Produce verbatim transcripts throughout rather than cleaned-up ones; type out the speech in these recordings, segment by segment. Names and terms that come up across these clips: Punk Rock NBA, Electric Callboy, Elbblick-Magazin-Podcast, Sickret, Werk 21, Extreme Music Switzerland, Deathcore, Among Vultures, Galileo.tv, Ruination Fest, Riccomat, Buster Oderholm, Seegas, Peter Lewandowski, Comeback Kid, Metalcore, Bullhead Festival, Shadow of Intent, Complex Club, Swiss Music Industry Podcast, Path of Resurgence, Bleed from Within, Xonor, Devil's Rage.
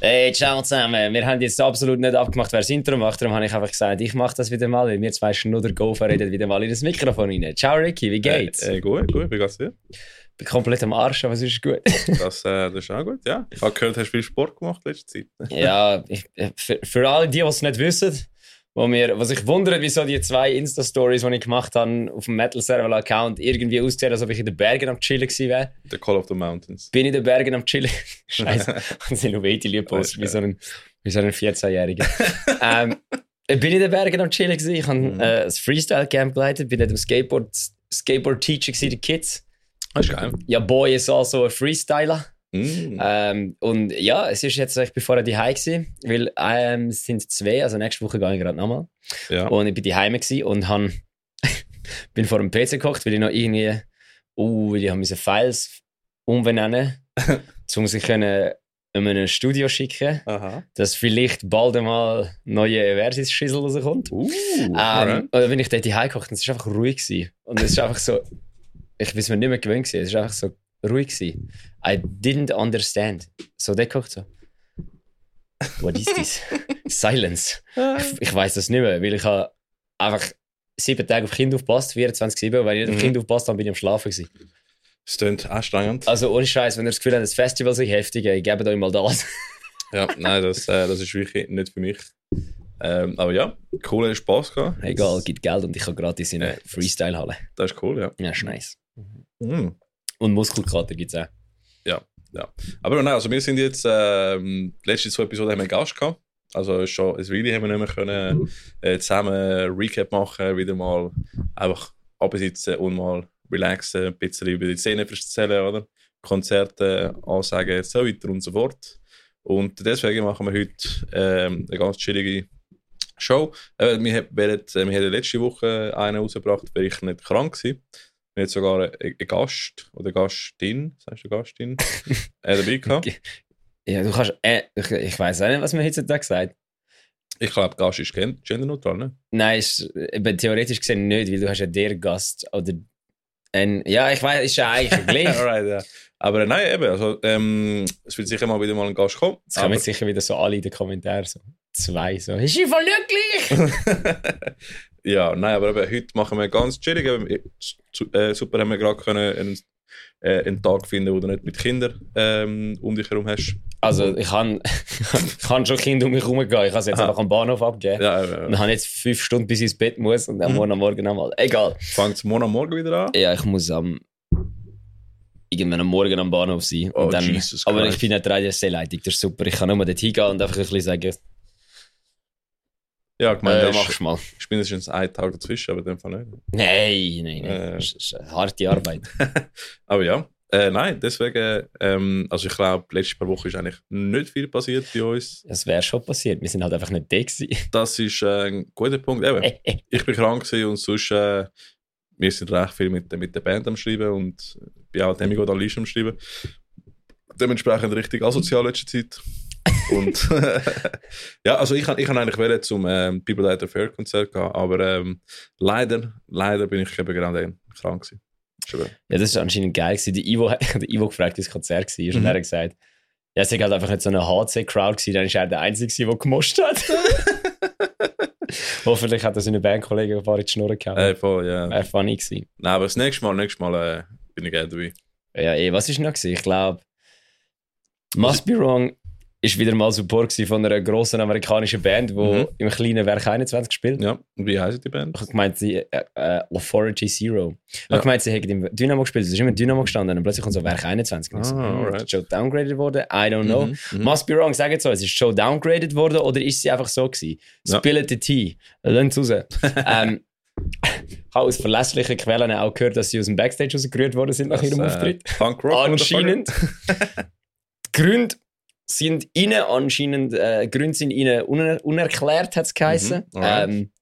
Hey, ciao zusammen. Wir haben jetzt absolut nicht abgemacht, wer das Intro macht. Darum habe ich einfach gesagt, ich mache das wieder mal, weil wir zwei Schnudder-Gofer reden wieder mal in das Mikrofon rein. Ciao Ricky, wie geht's? Äh, äh, gut, gut, wie geht's dir? Ich bin komplett am Arsch, aber es ist gut. das, äh, das ist auch gut, ja. Ich habe gehört, du hast viel Sport gemacht letzte Zeit. ja, ich, für, für alle die, die es nicht wissen, wo mir, was ich wundere, wieso die zwei Insta-Stories, die ich gemacht habe, auf dem Metal-Serval-Account irgendwie aussehen, als ob ich in den Bergen am Chillen gewesen wäre. The Call of the Mountains. Bin ich in den Bergen am Chillen? Scheiße, haben sie noch weite Lieder gepostet, wie so ein, wie so ein vierzehn-Jähriger. ähm, bin ich in den Bergen am Chillen gewesen. Ich habe mhm. äh, ein Freestyle-Camp geleitet, bin dort am Skateboard-Teacher gewesen, der Kids. Das ist geil. Ja, Boy ist auch so ein Freestyler. Mm. Ähm, und ja, es ist jetzt, ich bin vorher daheim gewesen, weil ähm, es sind zwei, also nächste Woche gehe ich gerade nochmal. Ja. Und ich bin daheim gewesen und han, bin vor dem P C gekocht, weil ich noch irgendwie, uh, die haben unsere Files umbenennen, um sie können in ein Studio schicken, aha, dass vielleicht bald einmal neue Eversus-Schüssel rauskommt. Uh, ähm, right. Und dann bin ich dort daheim gekocht und es war einfach ruhig gewesen. Und es ist einfach so, ich bin es mir nicht mehr gewöhnt gewesen, es ist einfach so ruhig gewesen. I didn't understand. So, der kocht so. What is this? Silence. Ich, ich weiss das nicht mehr, weil ich habe einfach sieben Tage auf Kind aufgepasst, vierundzwanzig sieben, und wenn ich nicht auf Kind aufgepasst habe, bin ich am Schlafen gewesen. Das klingt anstrengend. Also ohne Scheiß, wenn ihr das Gefühl habt, das Festival sei heftig, ich gebe euch mal das. Ja, nein, das, äh, das ist wirklich nicht für mich. Ähm, aber ja, cooler Spaß gehabt. Egal, gibt Geld und ich kann gratis in eine äh, Freestyle-Halle. Das ist cool, ja. Ja, ist nice. Mhm. Und Muskelkater gibt es auch. Ja, ja. Aber nein, also wir sind jetzt, ähm, die letzten zwei Episoden haben wir einen Gast gehabt. Also schon ein Video haben wir nicht mehr können, äh, zusammen Recap machen, wieder mal einfach absitzen und mal relaxen, ein bisschen über die Szene erzählen, oder? Konzerte ansagen, so weiter und so fort. Und deswegen machen wir heute ähm, eine ganz chillige Show. Äh, wir, haben, wir, haben, wir haben letzte Woche einen rausgebracht, weil ich nicht krank war. Wir hatten sogar einen Gast oder Gastin, sagst du Gastin, äh, dabei gehabt. Ja, du kannst, äh, ich, ich weiss auch nicht, was man heutzutage sagt. Ich glaube, Gast ist genderneutral, ne? Nein, ist, theoretisch gesehen nicht, weil du hast ja der Gast oder ein, ja, ich weiss, ist ja eigentlich gleich. Alright, ja. Aber nein, eben, also, ähm, es wird sicher mal wieder mal ein Gast kommen. Es kommen sicher wieder so alle in den Kommentaren, so zwei, so, ist ich voll glücklich? Ja, nein, aber eben, heute machen wir ganz chillig. Äh, super haben wir gerade können einen, äh, einen Tag finden, wo du nicht mit Kindern ähm, um dich herum hast. Also ich kann, kann schon Kinder um mich herum gehen. Ich kann es jetzt Aha. einfach am Bahnhof abgeben. Ja, ja, ja. Und habe jetzt fünf Stunden, bis ich ins Bett muss und am Morgen am Morgen nochmal. Egal. Fängt es morgen am Morgen wieder an? Ja, ich muss am ähm, irgendwann am Morgen am Bahnhof sein. Oh, und dann, Jesus aber Christ. Ich bin nicht Radiostellleitung, das ist super. Ich kann nur dort hingehen und einfach ein bisschen sagen... Ja, ich meine, äh, machst mal. Ich bin jetzt einen Tag dazwischen, aber in dem Fall nicht. Nein, nein, nein. Äh. Das ist eine harte Arbeit. Aber ja, äh, nein, deswegen, ähm, also ich glaube, letzte paar Wochen ist eigentlich nicht viel passiert bei uns. Es wäre schon passiert, wir sind halt einfach nicht da gewesen. Das ist äh, ein guter Punkt. Eben, ich bin krank gewesen und sonst, äh, wir sind recht viel mit, mit der Band am Schreiben und bin auch dem Ego Liste am Schreiben. Dementsprechend richtig asozial letzte Zeit. Und ja, also ich kann ich kann eigentlich wählen zum ähm, People That Are Fair Konzert gehen, aber ähm, leider leider bin ich eben gerade krank gewesen. Ja, das war anscheinend geil gewesen. Die Ivo hat die Ivo gefragt, wie das Konzert war, und mhm. er hat gesagt, ja, es war halt einfach nicht so eine H C Crowd gewesen, dann ist er der einzige, der gemoscht hat. Hoffentlich hat er seine Bandkollegen ein paar in die Schnurren gehabt. Äh, voll, ja. War funny gewesen. Nein, aber das nächste Mal, nächstes Mal äh, bin ich gerne dabei. Ja, eh, was ist noch gewesen? Ich glaube, Must Be Wrong ist wieder mal Support von einer grossen amerikanischen Band, die mhm. im kleinen Werk einundzwanzig spielt. Ja, und wie heisst die Band? Ich habe gemeint, sie äh, äh, Authority Zero. Ich habe ja. gemeint, sie hätten im Dynamo gespielt. Es ist immer Dynamo gestanden und plötzlich kommt so Werk einundzwanzig. Ah, alright. Ist schon downgraded worden? I don't know. Mhm. Mhm. Must be wrong, sagen Sie so. Es ist schon downgraded worden oder ist sie einfach so gewesen? Ja. Spillet den Tee. Lass es raus. ähm, ich habe aus verlässlichen Quellen auch gehört, dass sie aus dem Backstage rausgerührt worden sind nach das, ihrem äh, Auftritt. Punkrock anscheinend. Gründe sind ihnen anscheinend, äh, Gründe sind ihnen uner- unerklärt, hat es geheißen. Mhm, ähm,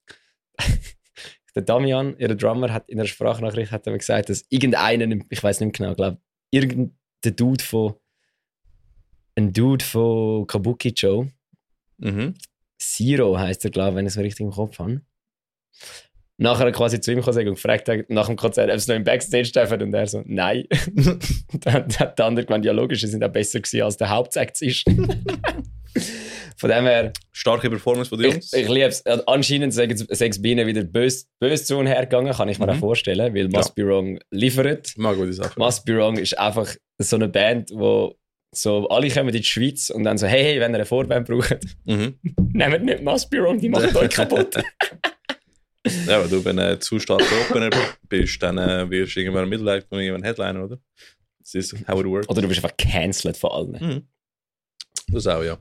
der Damian, ihr Drummer, hat in einer Sprachnachricht hat er gesagt, dass irgendeinen, ich weiß nicht genau, glaube irgendein Dude von, ein Dude von Kabuki Joe, mhm. Zero heisst er, glaube wenn ich es richtig im Kopf habe, nachher quasi zu ihm sagen und gefragt hat, nach dem Konzert, ob es noch im Backstage dürfen, und er so, nein. Dann hat der andere gemeint, ja logisch, sie sind auch besser gewesen, als der Hauptakt ist. Von dem her... Starke Performance von den Jungs. Ich, ich liebe es. Anscheinend sind sechs Bienen wieder böse, böse zu und hergegangen, kann ich mir mhm. auch vorstellen, weil Must ja. Be Wrong liefert. Mag gute Sache. Must Be Wrong ist einfach so eine Band, wo so alle kommen in die Schweiz und dann so, hey, hey, wenn ihr eine Vorband braucht, mhm. nehmt nicht Must Be Wrong, die machen euch kaputt. Ja, aber du, wenn du zu stark Opener bist, dann äh, wirst du irgendwann Midlife und irgendwann Headliner, oder? Das ist how it works. Oder du bist einfach gecancelt von allen. Mhm. Das auch, ja.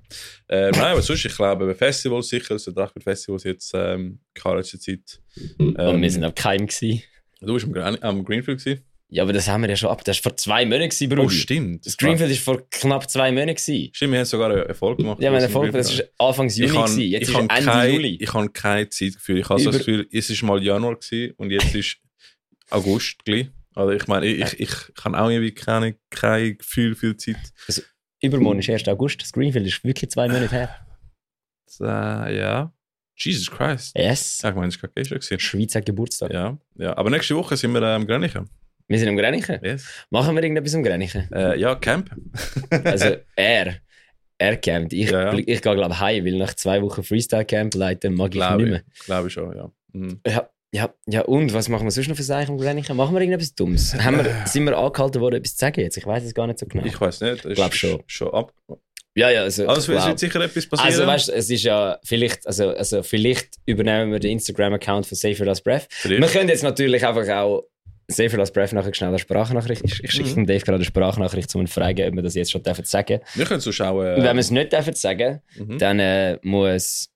Äh, nein, aber sonst, ich glaube, bei Festivals sicher, also Drachbütt-Festivals jetzt ähm, keine letzte Zeit. Ähm, und wir sind am Keim gewesen. Du warst am, am Greenfield gewesen? Ja, aber das haben wir ja schon ab. Das war vor zwei Monaten gewesen, Bruder. Oh, stimmt. Das Greenfield war vor knapp zwei Monaten gewesen. Stimmt, wir haben sogar einen Erfolg gemacht. Ja, wir haben Erfolg gemacht. Das war Anfang Juni gewesen. Jetzt ist Ende kein, Juli. Ich habe kein Zeitgefühl. Ich habe so das Gefühl, es war mal Januar gewesen und jetzt ist August gleich. Also ich meine, ich, ich, ich, ich habe auch irgendwie keine, kein Gefühl für Zeit. Also, übermorgen ist erster August, das Greenfield ist wirklich zwei Monate her. So, ja. Jesus Christ. Yes. Ja, ich meine, das war gerade gestern. Schweizer Geburtstag. Ja, ja, aber nächste Woche sind wir am ähm, Gränichen. Wir sind am Gränichen? Yes. Machen wir irgendetwas am Gränichen? Äh, ja, campen. Also er, er campt. Ich, ja, ja. ich, ich gehe, glaube ich, heim, weil nach zwei Wochen Freestyle-Camp leiten mag ich glaube nicht mehr. Glaube ich schon, ja. Mhm. ja. Ja, ja, und was machen wir sonst noch für Sachen am Gränichen? Machen wir irgendetwas Dummes? Haben wir, sind wir angehalten worden, etwas zu sagen jetzt? Ich weiß es gar nicht so genau. Ich weiß nicht. Ich glaube schon. schon ab. Ja, ja. Also, also es wird sicher etwas passieren. Also weißt du, es ist ja vielleicht, also, also vielleicht übernehmen wir den Instagram-Account von Safe Last Breath. Vielleicht. Wir können jetzt natürlich einfach auch Safe Last Breath nachher schnell eine Sprachnachricht. Ich, ich schicke mhm. dem Dave gerade eine Sprachnachricht, um ihn zu fragen, ob wir das jetzt schon dürfen sagen. Wir können so schauen. Äh, wenn wir es nicht dürfen sagen, mhm. dann äh, muss...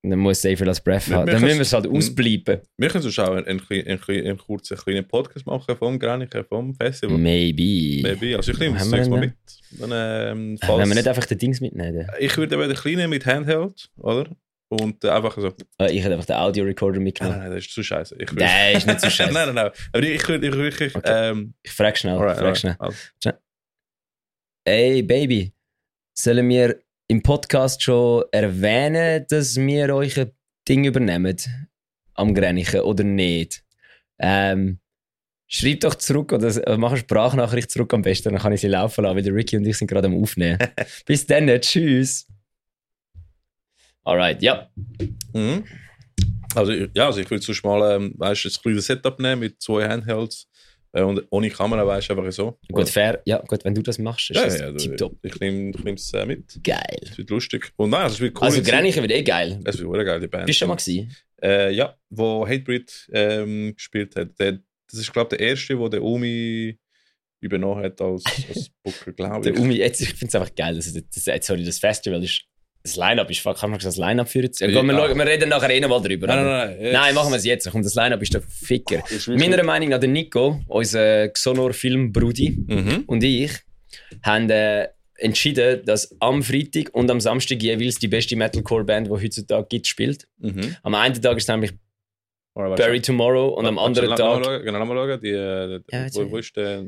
Dann muss Safe Last Breath haben. Dann müssen wir es halt ausbleiben. Wir können so einen, einen, einen, einen kurzen kleinen Podcast machen vom Gränichen, vom Festival. Maybe. Maybe. Also ich nehme das mal mit. Dann, ähm, falls wenn wir nicht einfach den Dings mitnehmen? Ich würde aber den kleinen mit Handheld, oder? Und äh, einfach so. Äh, ich hätte einfach den Audio-Recorder mitgenommen. Nein, nein, das ist zu scheiße. Ich würd... Nein, ist nicht zu scheiße. Nein, nein, nein. Aber ich würde wirklich... Ich, ich, okay. ähm... ich frage schnell. Alright, frag schnell. Alright, also. Ey, Baby. Sollen wir... im Podcast schon erwähnen, dass wir euch ein Ding übernehmen am Gränichen oder nicht. Ähm, schreibt doch zurück oder mach eine Sprachnachricht zurück am besten, dann kann ich sie laufen lassen, weil der Ricky und ich sind gerade am Aufnehmen. Bis dann, tschüss. Alright, ja. Mhm. Also, ja, also ich würde sonst mal ähm, weißt, ein kleines Setup nehmen mit zwei Handhelds. Und ohne Kamera weißt du einfach so. Gut, oder? Fair. Ja, gut, wenn du das machst, ist ja, das ja, tipptopp. Ich nehme es äh, mit. Geil. Es wird lustig. Und nein, es wird cool. Also Gränichen wird eh geil. Es wird auch geil, die Band. Bist du schon mal gewesen? Äh, ja, wo Hatebreed ähm, gespielt hat. Der, das ist, glaube ich, der erste, wo der Omi übernommen hat als, als Booker, glaube ich. Der Omi, jetzt, ich finde es einfach geil. Also, das, das, sorry, das Festival ist... Das Line-Up ist, kann man das Line-Up führen? Ja, ja. Wir, wir reden nachher eh noch mal drüber. Nein, nein, nein, nein, machen wir es jetzt. Komm, das Line-Up ist der Ficker. Ist meiner Meinung nach, der Nico, unser Xonor-Film-Brudi mhm. und ich, haben äh, entschieden, dass am Freitag und am Samstag jeweils die beste Metalcore-Band, die heutzutage gibt, spielt. Mhm. Am einen Tag ist nämlich Bury Tomorrow und am anderen Tag... Genau, mal schauen. Die, äh, ja, wo, wo ist der...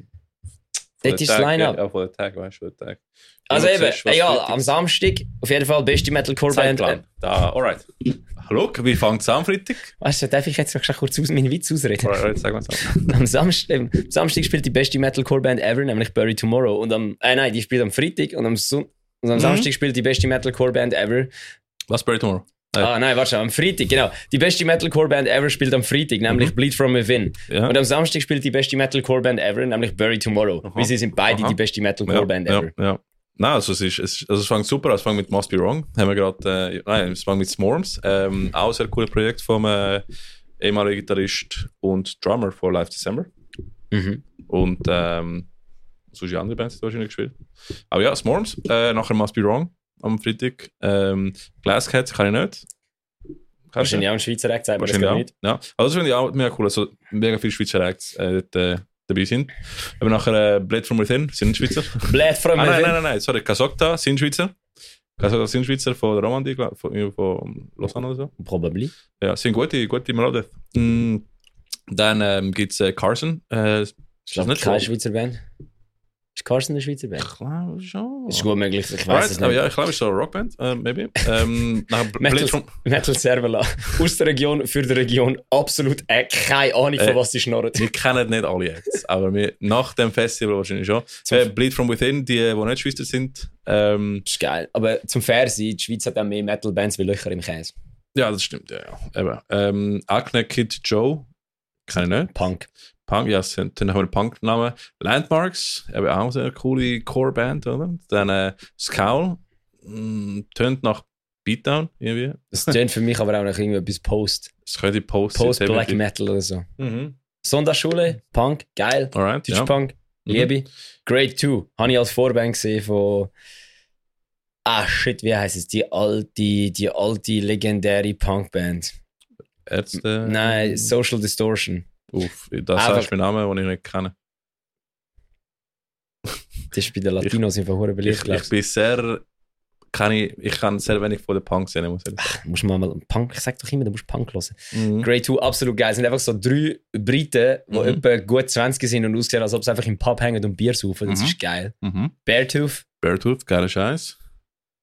Das ist das Line-Up. Ja, von der Tag, weißt du, von der Tag. Also eben, siehst, egal, am Samstag auf jeden Fall beste Metalcore-Band. Da, alright. Hallo, wie fängt es an, Freitag? Weißt du, darf ich jetzt noch kurz aus, meinen Witz ausreden? Alright, alright, sag mal so. Am Samstag, äh, Samstag spielt die beste Metalcore-Band ever, nämlich Bury Tomorrow. Und am, äh, nein, die spielt am Freitag und am, Son- und am mhm. Samstag spielt die beste Metalcore-Band ever. Was, Bury Tomorrow? Nein. Ah nein, warte schon, am Freitag, genau. Die beste Metalcore-Band ever spielt am Freitag, nämlich mhm. Bleed from Within. Ja. Und am Samstag spielt die beste Metalcore-Band ever, nämlich Bury Tomorrow. Aha. Weil sie sind beide Aha. die beste Metalcore-Band ja, ever. Ja, ja. Nein, also es, ist, es, also es fängt super an, es fängt mit Must Be Wrong. Haben wir gerade, äh, nein, es fängt mit Smorms. Ähm, auch ein sehr cooles Projekt vom äh, ehemaligen Gitarrist und Drummer von Live December. Mhm. Und ähm, sonst die andere Bands die wahrscheinlich gespielt. Aber ja, Smorms, äh, nachher Must Be Wrong. Am Freitag. Ähm, Glasscats kann ich nicht. Kannst wahrscheinlich du? Auch ein Schweizer Act, aber das geht nicht. Ja. Also das finde ich auch mega cool, also mega viele Schweizer Acts äh, dort, äh, dabei sind. Aber nachher äh, Bleed from Within, sind Schweizer. Bleed from ah, Within? Nein, nein, nein, sorry, Kassogtha, sind Schweizer. Kassogtha sind Schweizer von der Romandie, von, von Lausanne oder so. Probably. Ja, sind gute, gute Meloden. Mm, dann ähm, gibt es äh, Carson. Äh, ist das nicht keine Schweizer Band? Ist Carson eine Schweizer Band? Ich glaube schon. Ist gut möglich, ich weiß es nicht. Oh, ja, ich glaube, es ist so eine Rockband, uh, maybe. Ähm, Metal, from- Metal Serverla. Aus der Region, für die Region, absolut äh, keine Ahnung, von äh, was sie schnorren. Wir kennen nicht alle jetzt, aber wir, nach dem Festival wahrscheinlich schon. Äh, Bleed from Within, die, die nicht Schweizer sind. Ähm, das ist geil, aber zum Fair sein, die Schweiz hat auch mehr Metal-Bands wie Löcher im Käse. Ja, das stimmt, ja. ja. Eben. Ähm, Acne Kid Joe, kenne ich nicht. Punk. Punk, ja, dann haben wir Punk-Namen. Landmarks, eben auch eine coole Core-Band, oder? Dann äh, Scowl, mh, tönt nach Beatdown, irgendwie. Das tönt für mich aber auch nach irgendwas Post. Das könnte Post sein. Post-Black Metal oder so. Mhm. Sonntagsschule, Punk, geil. Alright, Deutsch-Punk, ja. Liebe. Mhm. Grade zwei, habe ich als Vorband gesehen von... Ah, shit, wie heisst es? Die alte, die alte legendäre Punk-Band. Ärzte? Nein, Social Distortion. Uff, das aber, heißt mein Name, den ich nicht kenne. Das ist bei den Latinos ich, einfach verdammt beliebt. Ich, ich bin sehr... Kann ich, ich kann sehr wenig von den Punks sehen. Muss Ach, musst mal, mal Punk, ich sag doch immer, du musst Punk hören. Mhm. Grade zwei, absolut geil. Es sind einfach so drei Briten, die mhm. etwa gut zwanzig sind und aussehen, als ob sie einfach im Pub hängen und Bier saufen. Das mhm. ist geil. Mhm. Beartooth. Beartooth, geiler Scheiß.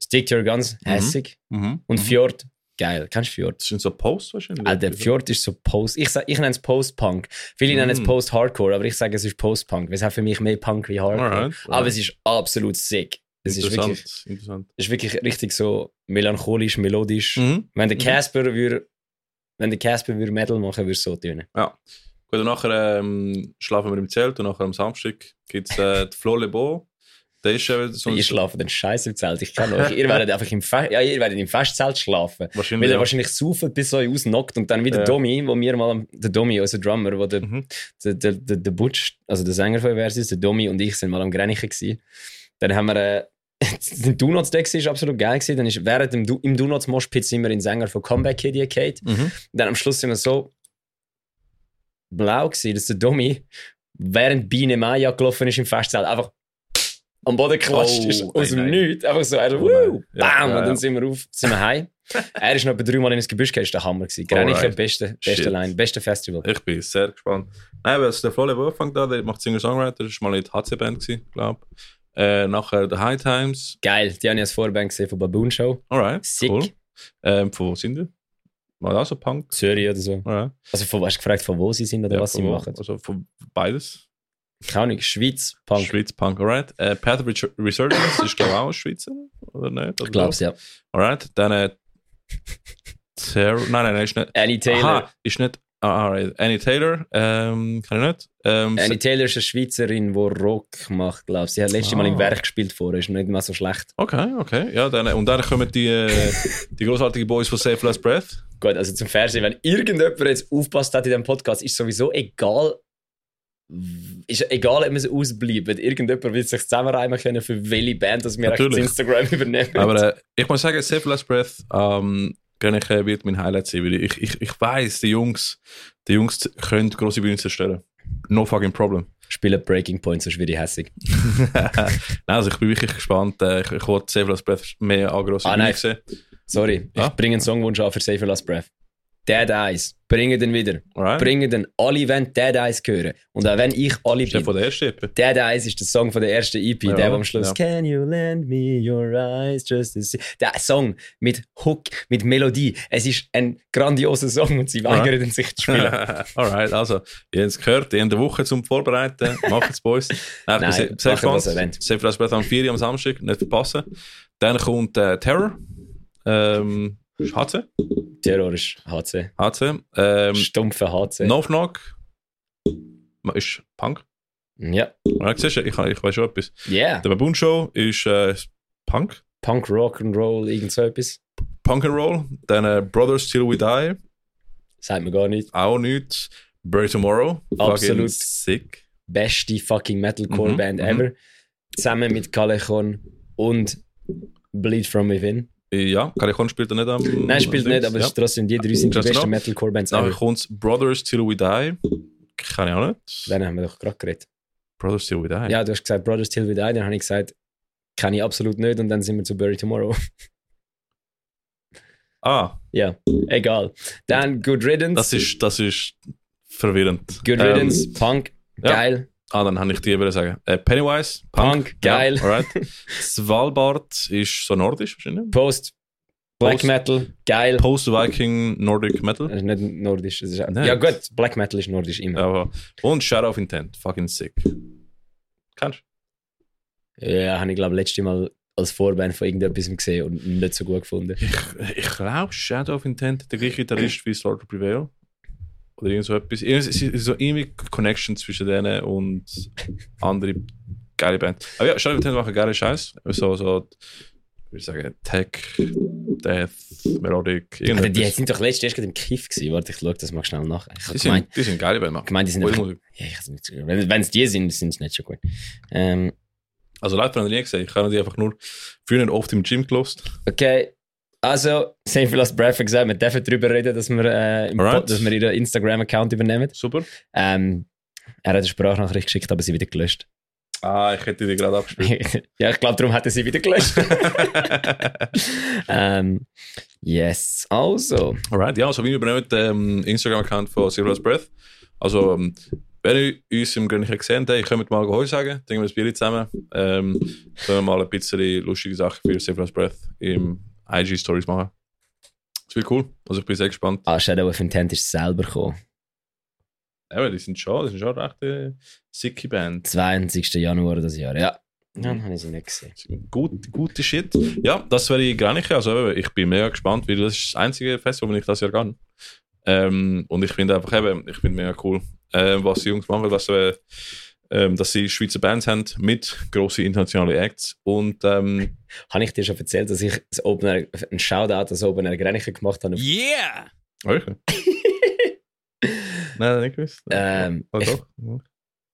Stick to your guns, hässig. Mhm. Und mhm. Fjord. Geil, kennst du Fjord? Das sind so Post wahrscheinlich. Alter, also Fjord ist so Post. Ich, ich nenne es Post-Punk. Viele mm. nennen es Post-Hardcore, aber ich sage, es ist Post-Punk. Es hat für mich mehr Punk wie Hardcore. Alright, alright. Aber es ist absolut sick. Es ist wirklich, interessant. Es ist wirklich richtig so melancholisch, melodisch. Mm-hmm. Wenn der Casper mm-hmm. würde, wenn der Casper würde Metal machen, würde es so tönen. Ja. Gut, und nachher ähm, schlafen wir im Zelt und nachher am Samstag gibt es äh, Flo Lebeau. So ihr schlaft den Scheiß im Zelt, ich kann euch. Ihr werdet einfach im, Fe- ja, ihr werdet im Festzelt schlafen. Wahrscheinlich. Weil ihr wahrscheinlich saufen, bis euch ausnockt. Und dann wie der ja. Domi, wo wir mal, der Domi, unser Drummer, wo der, mhm. der, der, der, der Butch, also der Sänger von Eversus, der Domi und ich sind mal am Gränichen gewesen. Dann haben wir, äh, den Donuts-Deck war absolut geil gewesen. Dann ist während dem du- im Donuts-Moshpit sind wir in den Sänger von Comeback Kiddy Kate. Mhm. Dann am Schluss sind wir so blau gewesen, dass der Domi, während Biene Maya gelaufen ist im Festzelt, einfach am Boden geklatscht ist, oh, aus dem Nichts. Einfach so, er, wuh, bam, ja, ja, ja. Und dann sind wir auf, sind wir heim. Er ist noch etwa dreimal in das Gebüsch gegangen, das war der Hammer. Gränichen, beste, beste Line, beste Festival. Ich bin sehr gespannt. Nein, weil es der Flo Lebeau fängt an, der macht Singer-Songwriter, das war mal in der H C-Band, glaube ich. Äh, nachher der High Times. Geil, die habe ich als Vorband gesehen von Baboon Show. Alright, sick. Cool. Ähm, von wo sind die? War das auch so Punk? Zürich oder so. Alright. Also von, hast du gefragt, von wo sie sind oder ja, was sie wo, machen? Also von beides. Keine Ahnung, Schweiz Punk. Schweiz Punk, alright. Äh, Path of Resurgence ist, glaube ich, auch Schweizer, oder nicht? Ich glaube es, ja. Alright, dann. Äh, Ter- nein, nein, nein, ist nicht. Annie Taylor. Aha, ist nicht. Ah, right. Annie Taylor, ähm, kann ich nicht. Ähm, Annie Taylor ist eine Schweizerin, die Rock macht, glaube ich. Sie hat letztes ah. Mal im Werk gespielt vorher, ist nicht mal so schlecht. Okay, okay. Ja, dann, und dann kommen die, die grossartigen Boys von Safe Last Breath. Gut, also zum Fernsehen, wenn irgendjemand jetzt aufpasst hat in diesem Podcast, ist sowieso egal. Ist egal, ob man es ausbleibt. Irgendjemand will sich zusammenreimen können, für welche Band das wir auf Instagram übernehmen. Aber äh, ich muss sagen, Safe Last Breath ähm, Gränichen wird mein Highlight sein. Weil ich, ich, ich weiss, die Jungs, die Jungs können grosse Bühnen zerstören. No fucking problem. Spielen Breaking Points, sonst wird ich hässig. Nein, also ich bin wirklich gespannt. Ich, ich wollte Safe Last Breath mehr an grosse ah, Bühnen sehen. Sorry, ah? ich bringe einen Songwunsch an für Safe Last Breath. Dead Eyes, bringe den wieder. Alright. Bringe den, alle wollen Dead Eyes hören. Und auch wenn ich alle bin. Ist der von der ersten E P? Dead Eyes ist der Song von der ersten E P, ja, der am Schluss. Ja. Can you lend me your eyes just to see? Der Song mit Hook, mit Melodie. Es ist ein grandioser Song und sie weigern sich zu spielen. Alright, also, ihr habt es gehört, ihr habt eine Woche zum Vorbereiten. Macht es bei uns. Nein, Nein se- Safe Last Breath am vier Uhr am Samstag, nicht verpassen. Dann kommt äh, Terror. Ähm, H C? Terror ist H C. H C. Ähm, Stumpfe H C. Knock-Knock. Ist Punk. Ja. Ja, siehst du, ich, ich weiß schon etwas. Yeah. Der Baboon Show ist äh, Punk. Punk, Rock'n'Roll, irgend so etwas. Punk'n'Roll. Dann äh, Brothers Till We Die. Sagt mir gar nichts. Auch nichts. Bury Tomorrow. Absolut. Sick. Beste fucking Metalcore-Band mm-hmm. ever. Zusammen mit Gränichen und Bleed From Within. Ja, Gränichen spielt er nicht am... Nein, spielt nicht, aber ja. trotzdem, die drei sind die besten Metalcore-Bands. Dann kommt Brothers Till We Die. Kann ich auch nicht. Dann haben wir doch gerade geredet. Brothers Till We Die? Ja, du hast gesagt Brothers Till We Die, dann habe ich gesagt, kann ich absolut nicht und dann sind wir zu Bury Tomorrow. Ah. Ja, egal. Dann Good Riddance. Das ist, das ist verwirrend. Good Riddance, ähm, Punk, ja. geil. Ah, dann habe ich dir wieder sagen. Äh, Pennywise, Punk, Punk geil. Ja, alright. Svalbard ist so nordisch wahrscheinlich. Post, Black Post, Metal, geil. Post-Viking, Nordic Metal. Das ist nicht nordisch. Das ist ja, ja gut, Black Metal ist nordisch immer. Aber. Und Shadow of Intent, fucking sick. Kannst du? Ja, habe ich glaube letztes Mal als Vorband von irgendetwas gesehen und nicht so gut gefunden. Ich, ich glaube, Shadow of Intent, der gleiche Gitarrist wie Slaughter Prevail. Oder irgend so etwas. So irgendwie Connection zwischen denen und andere geile Bands. Aber ja, Shadow of Intent machen geile Scheiß. So, so, ich würde sagen, Tech, Death, Melodic. Also die sind doch letztes Jahr im Kiff gewesen. Warte, ich schaue das mal schnell nach. Ich die, gemeint, sind, die sind geile Bands. Ich meine, die sind einfach, ja, ich nicht so gut. Wenn es die sind, sind es nicht so gut. Ähm, also Leute haben die nie gesehen. Ich habe die einfach nur früher oft im Gym gelost. Okay. Also, Safe Last Breath gesagt, wir dürfen darüber reden, dass wir, äh, im Pod, dass wir ihren Instagram-Account übernehmen. Super. Ähm, er hat eine Sprachnachricht geschickt, aber sie wieder gelöscht. Ah, ich hätte die gerade abgespielt. Ja, ich glaube, darum hat er sie wieder gelöscht. ähm, yes, also. Alright, ja, also wir übernehmen den ähm, Instagram-Account von Safe Last Breath. Also, ähm, wenn ihr uns im Gränichen gesehen habt, hey, könnt mal Heu sagen, trinken wir das Bier zusammen. Ähm, können wir mal ein bisschen lustige Sachen für Safe Last Breath im I G-Stories machen. Das wird cool. Also ich bin sehr gespannt. Ah, Shadow of Intent ist selber gekommen. Ja, die sind schon, die sind schon recht äh, sicke Band. zwanzigsten Januar dieses Jahr, ja. Dann habe ich sie nicht gesehen. Gut, gute Shit. Ja, das wäre Gränichen. Also ich bin mega gespannt, weil das ist das einzige Festival, das ich das Jahr gehe. Ähm, und ich finde einfach eben, ich finde mega cool, äh, was die Jungs machen, was äh, Ähm, dass sie Schweizer Bands haben mit grossen internationalen Acts. Und ähm, habe ich dir schon erzählt, dass ich das Opener, einen Shoutout als Opener Gränichen gemacht habe? Yeah! Wirklich? Nein, nicht gewusst. Ähm, oh, doch.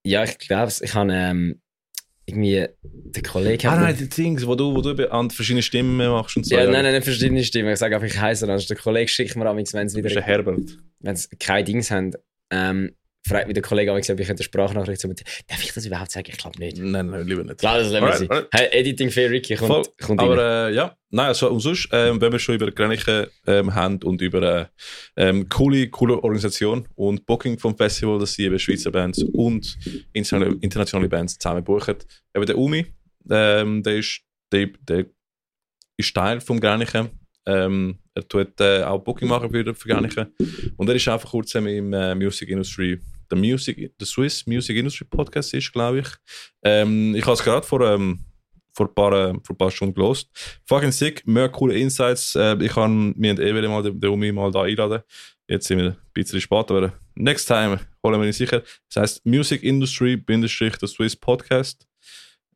Ich, ja, ich glaube es. Ich habe ähm, irgendwie den Kollegen... Ah nein, die Dings, wo du, wo du an verschiedene Stimmen machst und so. Ja, nein, nein, nicht verschiedene Stimmen. Ich sage einfach, ich heiße dann. Der Kollege schickt mir an, wenn es wieder... Du bist ein Herbert. Wenn es keine Dings haben... Ähm, fragt mich der Kollege, ob ich eine Sprachnachricht so mit. Darf ich das überhaupt sagen? Ich glaube nicht. Nein, nein, lieber nicht. Klar, das lassen wir sein. Hey, Editing für Ricky kommt, kommt aber, rein. Aber äh, ja, nein, also und sonst, ähm, wenn wir schon über Gränichen ähm, haben und über eine ähm, coole, coole Organisation und Booking vom Festival, dass sie eben Schweizer Bands und internationale Bands zusammen buchen. Eben der Umi, ähm, der, ist, der, der ist Teil vom Gränichen. Ähm, er tut äh, auch Booking machen für, für Gränichen. Und er ist einfach kurz im äh, Music Industry, der Music, der Swiss Music Industry Podcast ist, glaube ich. Ähm, ich habe es gerade vor, ähm, vor ein paar, äh, vor ein paar Stunden gelost. Fucking sick, mehr coole Insights. Äh, ich kann mir eh wieder mal den, den Umi mal da einladen. Jetzt sind wir ein bisschen spät, aber next time holen wir ihn sicher. Das heisst Music Industry Bindestrich der Swiss Podcast.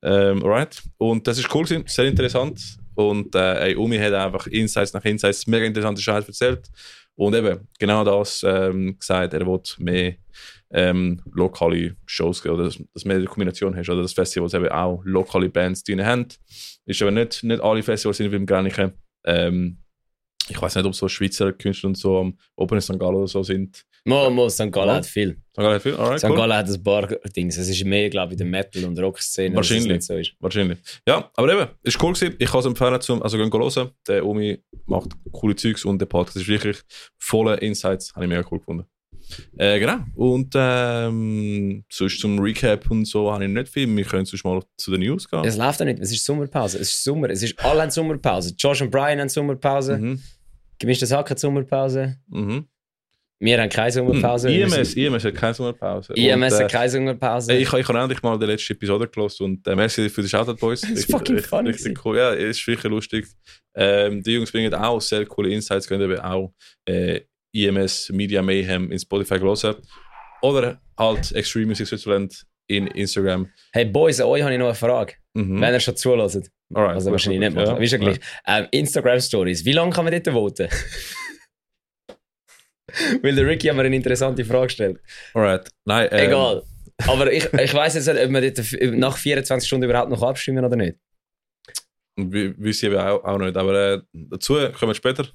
Ähm, alright. Und das ist cool gewesen, sehr interessant. Und äh, ey, Umi hat einfach Insights nach Insights, mega interessante Scheiße erzählt. Und eben genau das ähm, gesagt, er will mehr ähm, lokale Shows geben, oder dass, dass du mehr eine Kombination hast, oder dass Festivals eben auch lokale Bands drin haben. Ist aber nicht, nicht alle Festivals sind wie im Gränichen. Ähm, ich weiß nicht, ob so Schweizer Künstler und so am Open Sankt Gallen oder so sind. Mo, mo, Sankt Gallen hat viel. Sankt Gallen hat viel, alright, Sankt Gallen cool. Hat ein paar Dings. Es ist mehr, glaube ich, in der Metal- und Rock-Szene. Wahrscheinlich. So ist. Wahrscheinlich. Ja, aber eben, ist cool gewesen. Ich kann es empfehlen, zum, also gehen hören. Der Umi macht coole Zeugs und der Podcast ist wirklich voller Insights. Habe ich mega cool gefunden. Äh, genau. Und ähm, sonst zum Recap und so habe ich nicht viel. Wir können sonst mal zu den News gehen. Es läuft ja nicht. Es ist Sommerpause. Es ist Sommer. Es ist, alle haben Sommerpause. Josh und Brian haben Sommerpause. Mhm. Gemischtes Hack hat Sommerpause. Mhm. Wir haben keine Sommerpause. I M S, I M S hat keine Sommerpause. I M S und, äh, hat keine Sommerpause. Ich, ich, ich habe endlich mal die letzte Episode gehört und äh, merci für die Shoutout Boys. Das ist fucking funny. Cool. Ja, ist sicher lustig. Ähm, die Jungs bringen auch sehr coole Insights, können aber auch äh, I M S Media Mayhem in Spotify hören. Oder halt Extreme Music Switzerland in Instagram. Hey Boys, an euch habe ich noch eine Frage. Mhm. Wenn ihr schon zulässt. Alright, also wahrscheinlich nicht machen. Ja. Ist ja gleich. Ja. Ähm, Instagram Stories. Wie lange kann man dort voten? Weil der Ricky hat mir eine interessante Frage gestellt. Alright. Nein, ähm. Egal. Aber ich, ich weiss jetzt nicht, ob man dort nach vierundzwanzig Stunden überhaupt noch abstimmen oder nicht. Wissen wir auch, auch nicht. Aber äh, dazu kommen wir später.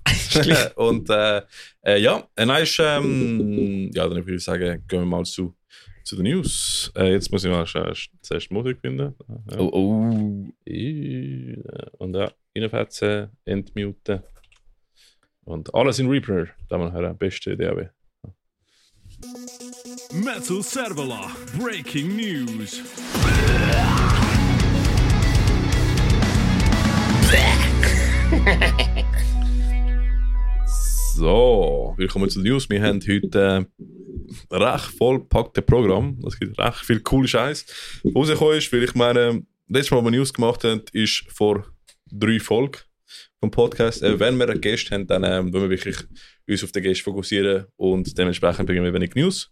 Und äh, äh, ja, äh, nein, ist, ähm, ja, dann würde ich sagen, gehen wir mal zu, zu den News. Äh, jetzt muss ich mal zuerst Musik finden. Ja. Oh, oh. Und ja, reinfetzen, entmuten. Und alles in Reaper, da man hören. Beste D A B. Metal Servola, Breaking News. So, willkommen zu den News. Wir haben heute ein recht vollpacktes Programm. Es gibt recht viel coole Scheiß. Was rausgekommen ist, weil ich meine, letztes Mal, als wir News gemacht haben, ist vor drei Folgen vom Podcast. Äh, wenn wir einen Gast haben, dann ähm, wollen wir wirklich uns auf den Gast fokussieren und dementsprechend bringen wir wenig News.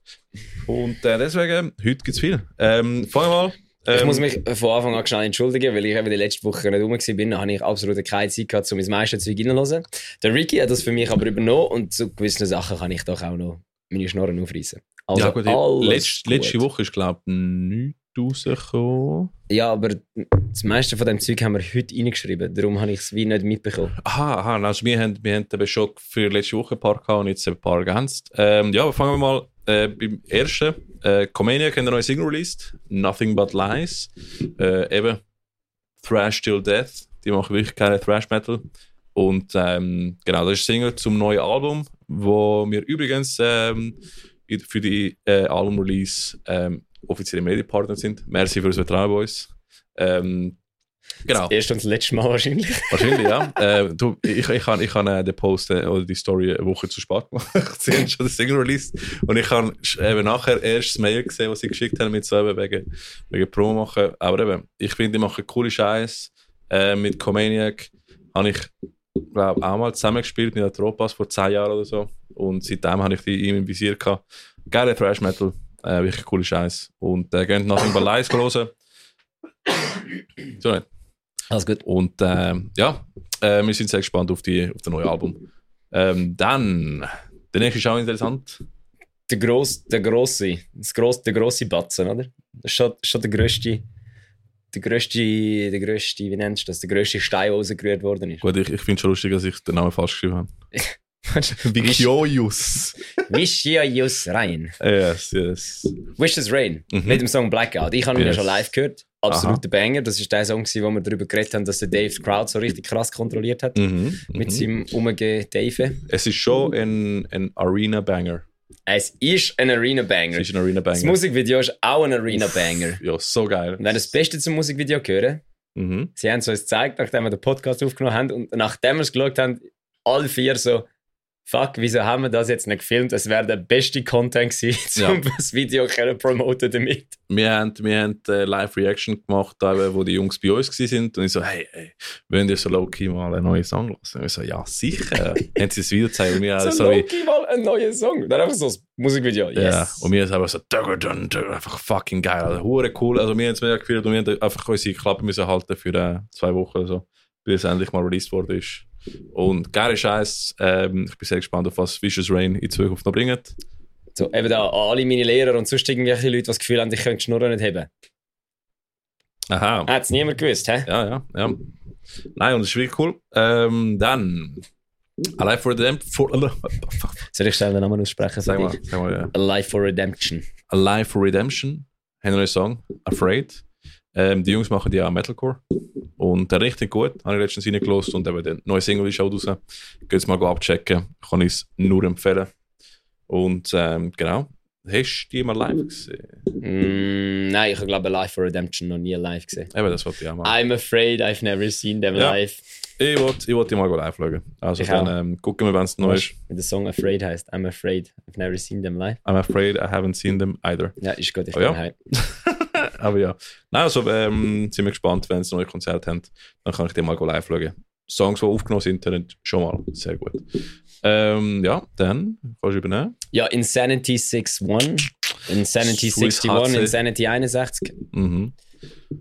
Und äh, deswegen, heute gibt es viel. Ähm, fangen wir mal. Ähm, ich muss mich von Anfang an schnell entschuldigen, weil ich eben die letzte Woche nicht rum war, habe ich absolut keine Zeit gehabt, um mein meiste Zeug reinzuhören. Der Ricky hat das für mich aber übernommen und zu gewissen Sachen kann ich doch auch noch meine Schnorren aufreißen. Also ja, gut, alles letzt, gut. Letzte Woche ist, glaube ich, nichts rausgekommen. Ja, aber das meiste von dem Zeug haben wir heute reingeschrieben. Darum habe ich es wie nicht mitbekommen. Aha, aha, also wir haben, wir haben eben schon für letzte Woche ein paar gehabt und jetzt ein paar ergänzt. Ähm, ja, aber fangen wir mal äh, beim ersten. Äh, Comaniac hat ein neues Single released. Nothing But Lies. Äh, eben Thrash Till Death. Die machen wirklich keine Thrash Metal. Und ähm, genau, das ist ein Single zum neuen Album, wo wir übrigens ähm, für die äh, Album-Release ähm, offizielle Medienpartner sind. Merci für unser Vertrauen bei uns. Ähm, genau. Das erste und das letzte Mal wahrscheinlich. Wahrscheinlich, ja. äh, du, ich ich habe ich äh, den Post äh, oder die Story eine Woche zu spät gemacht. Sie haben schon das Single released. Und ich habe äh, nachher erst das Mail gesehen, was sie geschickt haben, mit so eben wegen, wegen Promo machen. Aber eben, ich finde, die machen coole Scheiße. Äh, mit Comaniac habe ich, glaube auch mal zusammengespielt mit der Tropas vor zehn Jahren oder so. Und seitdem habe ich die ihm im Visier gehabt. Geile Thrash Metal. Äh, wirklich coole Scheiß. Und äh, geht nachher über Lies hören. So nicht. Alles gut. Und äh, ja, äh, wir sind sehr gespannt auf, die, auf das neue Album. Ähm, dann, der nächste ist auch interessant. Der grosse, der grosse, das grosse, der grosse Batzen, oder? Das ist schon, schon der grösste, der grösste, der grösste, wie nennst du das, der grösste Stein, der rausgerührt worden ist. Gut, ich, ich finde es schon lustig, dass ich den Namen falsch geschrieben habe. Vicioius. Vicioius Rain. Yes, yes. Vicious Rain. Mhm. Mit dem Song Blackout. Ich habe ihn yes. ja schon live gehört. Absoluter Banger. Das war der Song, wo wir darüber geredet haben, dass der Dave die Crowd so richtig krass kontrolliert hat. Mhm. Mit mhm. seinem Umge-Dave. Es ist schon ein, ein Arena-Banger. Es ist ein Arena-Banger. Es ist ein Arena-Banger. Das Musikvideo ist auch ein Arena-Banger. Ja, so geil. Und wenn das Beste zum Musikvideo gehört, mhm. sie haben es uns gezeigt, nachdem wir den Podcast aufgenommen haben und nachdem wir es geschaut haben, alle vier so, fuck, wieso haben wir das jetzt nicht gefilmt? Es wäre der beste Content gewesen, um ja. das Video zu promoten damit. Wir haben, wir haben eine Live-Reaction gemacht, wo die Jungs bei uns waren. Und ich so, hey, hey, wollen wir so low-key mal einen neuen Song lassen? Und ich so, ja, sicher. Haben sie das Video gezeigt? Und wir so, so low-key mal einen neuen Song? Dann einfach so das Musikvideo, yes. Ja. Und wir haben so, einfach fucking geil, also hure cool. Also wir haben es mega gefühlt und wir haben einfach unsere Klappe müssen halten für äh, zwei Wochen oder so, bis es endlich mal released worden ist. Und geile Scheiß. Ähm, ich bin sehr gespannt, auf was Vicious Rain in Zukunft noch bringt. So, eben da an alle meine Lehrer und sonst irgendwelche Leute, die das Gefühl haben, ich könnte die Schnurre nicht haben. Aha. Hat es niemand gewusst, hä? Ja, ja, ja. Nein, und das ist wirklich cool. Ähm, dann. Alive for Redemption. Soll ich schnell den Namen aussprechen? Sag mal, sag mal, ja. Alive for Redemption. Alive for Redemption. Haben wir einen Song. Afraid. Ähm, die Jungs machen ja auch Metalcore. Und der richtig gut, habe ich letztens reingelassen und eben der neue Single ist auch raus. Geht's mal abchecken, kann ich es nur empfehlen. Und ähm, genau, hast du die mal live gesehen? Mm, nein, ich habe glaube Alive for Redemption noch nie live gesehen. Eben, das wollte ich auch mal. I'm afraid I've never seen them ja. live. Ich wollte ich wollt die mal live schauen. Also ich dann ähm, gucken wir, wenn es neu ist. Wenn der Song Afraid heißt, I'm afraid I've never seen them live. I'm afraid I haven't seen them either. Ja, ist gut, ich oh, bin ja. heim. Aber ja, nein, also ähm, sind wir gespannt, wenn sie neue Konzerte haben, dann kann ich die mal live schauen. Songs, die aufgenommen sind, sind schon mal sehr gut. Ähm, ja, dann kannst du übernehmen. Ja, Insanity einundsechzig, Insanity einundsechzig, Insanity einundsechzig. Mhm.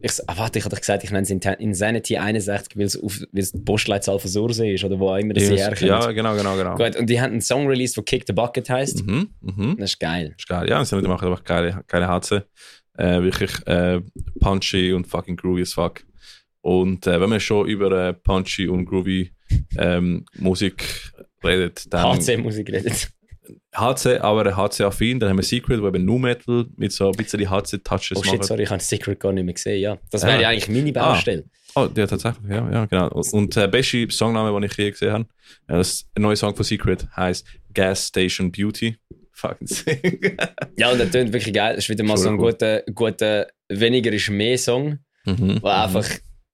Ich, ah, warte, ich hatte gesagt, ich nenne es Insanity einundsechzig, weil es die Postleitzahl von Sursee ist oder wo auch immer das yes. herkommt. Ja, genau, genau, genau. Gut, und die haben einen Song released, der Kick the Bucket heisst. Mhm, mhm. Das ist geil. Das ist geil, ja, Insanity machen einfach geile, geile H C. Äh, wirklich äh, punchy und fucking groovy as fuck. Und äh, wenn man schon über äh, punchy und groovy ähm, Musik redet, dann... H C-Musik redet. H C, aber H C-affin. Dann haben wir Sickret, wo eben Nu Metal mit so ein bisschen H C-Touches macht. Oh shit, machen. Sorry, ich habe Sickret gar nicht mehr gesehen, ja. Das wäre ja eigentlich meine Baustelle. Ah. Oh, ja, tatsächlich, ja, ja genau. Und der äh, beste Songname, den ich je gesehen habe, das neue Song von Sickret heisst Gas Station Beauty. fucking singen. Ja, und das tönt wirklich geil. Das ist wieder mal so ein guter, guter weniger ist mehr Song, mhm. der einfach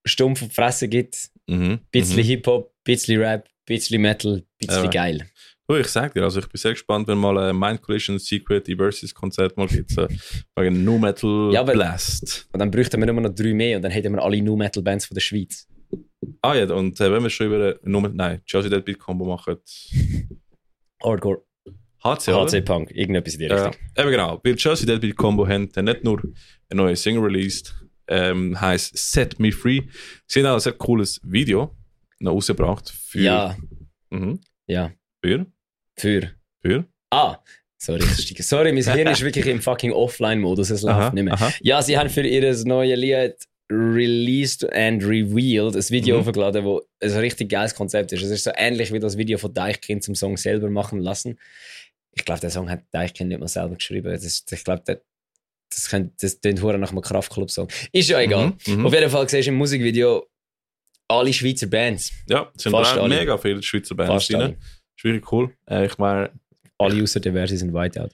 stumpf auf die Fresse gibt. Mhm. Bisschen mhm. Hip-Hop, bisschen Rap, bisschen Metal, bisschen äh. geil. Oh, ich sag dir, also ich bin sehr gespannt, wenn mal ein Mind Collision Sickret Eversus Konzert mal gibt. So, wegen Nu Metal ja, Blast. Und dann bräuchten wir immer noch drei mehr und dann hätten wir alle Nu Metal Bands von der Schweiz. Ah ja, und äh, wenn wir schon über Nu Metal, nein, Chelsea Deadbeat Combo machen. Hardcore. H C, H C Punk, irgendetwas in die Richtung. Äh, eben genau, weil Chelsea Deadbeat Combo haben dann nicht nur eine neue Single released, ähm, heisst Set Me Free. Sie haben auch ein sehr cooles Video noch rausgebracht. Für, ja. Mhm. Ja. Für? Für. Für? Ah, sorry. Sorry, mein Hirn ist wirklich im fucking Offline-Modus, es läuft nicht mehr. Aha. Ja, sie haben für ihr neues Lied Released and Revealed ein Video mhm. aufgeladen, wo ein richtig geiles Konzept ist. Es ist so ähnlich wie das Video von Deichkind zum Song selber machen lassen. Ich glaube, der Song hat Deichkind nicht mal selber geschrieben. Das ist, ich glaube, der das klingt das nach einem Kraftclub-Song. Ist ja egal. Mhm. Auf jeden Fall siehst du im Musikvideo alle Schweizer Bands. Ja, es sind mega viele Schweizer Bands. Schwierig cool. Äh, ich meine. Alle außer der Versi sind Whiteout.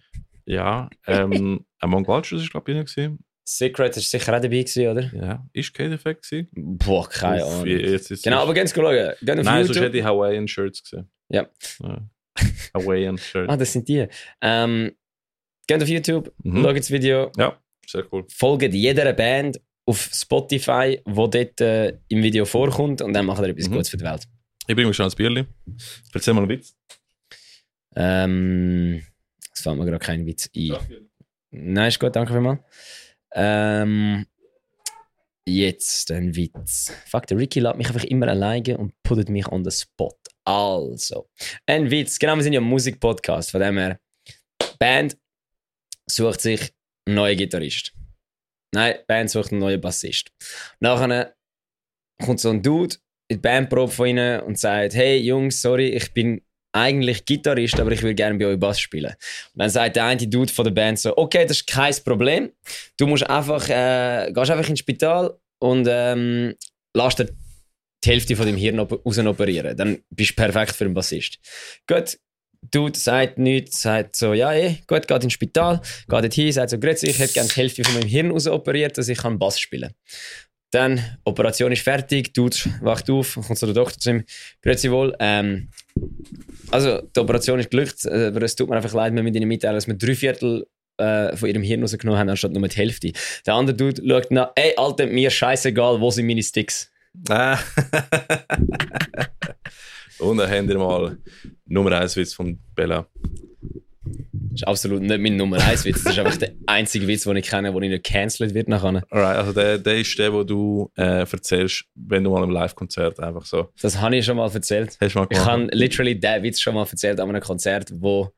Ja, ähm, ein Mongolschuss ist, glaube ich, nicht gewesen. Sickret war sicher auch dabei gewesen, oder? Ja. Ist kein Effekt gewesen? Boah, keine Ahnung. Genau, aber ganz schauen. Nein, YouTube. Sonst hätte ich Hawaiian Shirts gesehen. Ja. ja. Hawaiian Shirts. Ah, das sind die. Ähm, geht auf YouTube, mhm. schaut das Video. Ja, sehr cool. Folgt jeder Band auf Spotify, die dort äh, im Video vorkommt und dann macht ihr etwas mhm. Gutes für die Welt. Ich bringe mir schon ein Bierli. Erzähl mal einen Witz. Ähm, es fällt mir gerade kein Witz ein. Danke. Nein, ist gut, danke vielmals. Ähm, jetzt ein Witz. Fuck, der Ricky lässt mich einfach immer alleine und puttet mich on the spot. Also, ein Witz. Genau, wir sind ja ein Musik-Podcast. Von dem her, Band sucht sich einen neuen Gitarrist. Nein, Band sucht einen neuen Bassist. Nachher kommt so ein Dude in die Bandprobe von ihnen und sagt, hey Jungs, sorry, ich bin eigentlich Gitarrist, aber ich würde gerne bei euch Bass spielen. Und dann sagt der eine Dude von der Band so, okay, das ist kein Problem, du musst einfach, äh, gehst einfach ins Spital und ähm, lass dir die Hälfte von deinem Hirn raus operieren, dann bist du perfekt für einen Bassist. Gut, Dude sagt nichts, sagt so, ja eh, gut, geht ins Spital, geht dorthin, sagt so, grüezi, ich hätte gerne die Hälfte von meinem Hirn raus operiert, dass ich kann Bass spielen kann. Dann, Operation ist fertig, Dude wacht auf, kommt zu der Doktor zu ihm, grüezi wohl. Ähm, also, die Operation ist geglückt, aber es tut mir einfach leid, wir müssen ihnen mitteilen, dass wir drei Viertel äh, von ihrem Hirn rausgenommen haben, anstatt nur die Hälfte. Der andere Dude schaut nach, ey, Alter, mir scheißegal, wo sind meine Sticks? Ah. Und dann haben wir mal Nummer eins Witz von Bella. Das ist absolut nicht mein Nummer eins Witz. Das ist einfach der einzige Witz, den ich kenne, der nicht gecancelt wird nachher. Alright, also der, der ist der, den du äh, erzählst, wenn du mal im Live-Konzert einfach so. Das habe ich schon mal erzählt. Hast du mal gemacht? Ich habe literally den Witz schon mal erzählt an einem Konzert, wo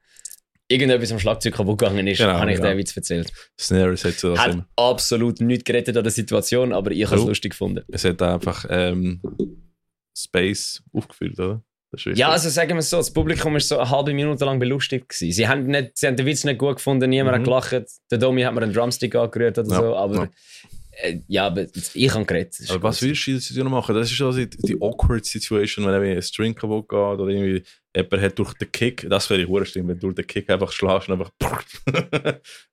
irgendetwas am Schlagzeug kaputt gegangen ist. Genau, habe ich genau. den Witz erzählt. Snare hat so das hat immer. Absolut nichts gerettet an der Situation, aber ich habe es lustig gefunden. Es hat einfach ähm, Space aufgefüllt, oder? Ja, also sagen wir es so, das Publikum war so eine halbe Minute lang belustigt gewesen. Sie haben, nicht, sie haben den Witz nicht gut gefunden, niemand mhm. hat gelacht, der Domi hat mir einen Drumstick angerührt oder ja, so, aber ja, äh, ja aber ich habe geredet. Aber was gut. Würdest du in der Situation machen? Das ist also die, die awkward Situation, wenn ein String kaputt geht oder irgendwie jemand hat durch den Kick, das wäre verdammt schlimm, wenn du durch den Kick einfach schlägst und einfach,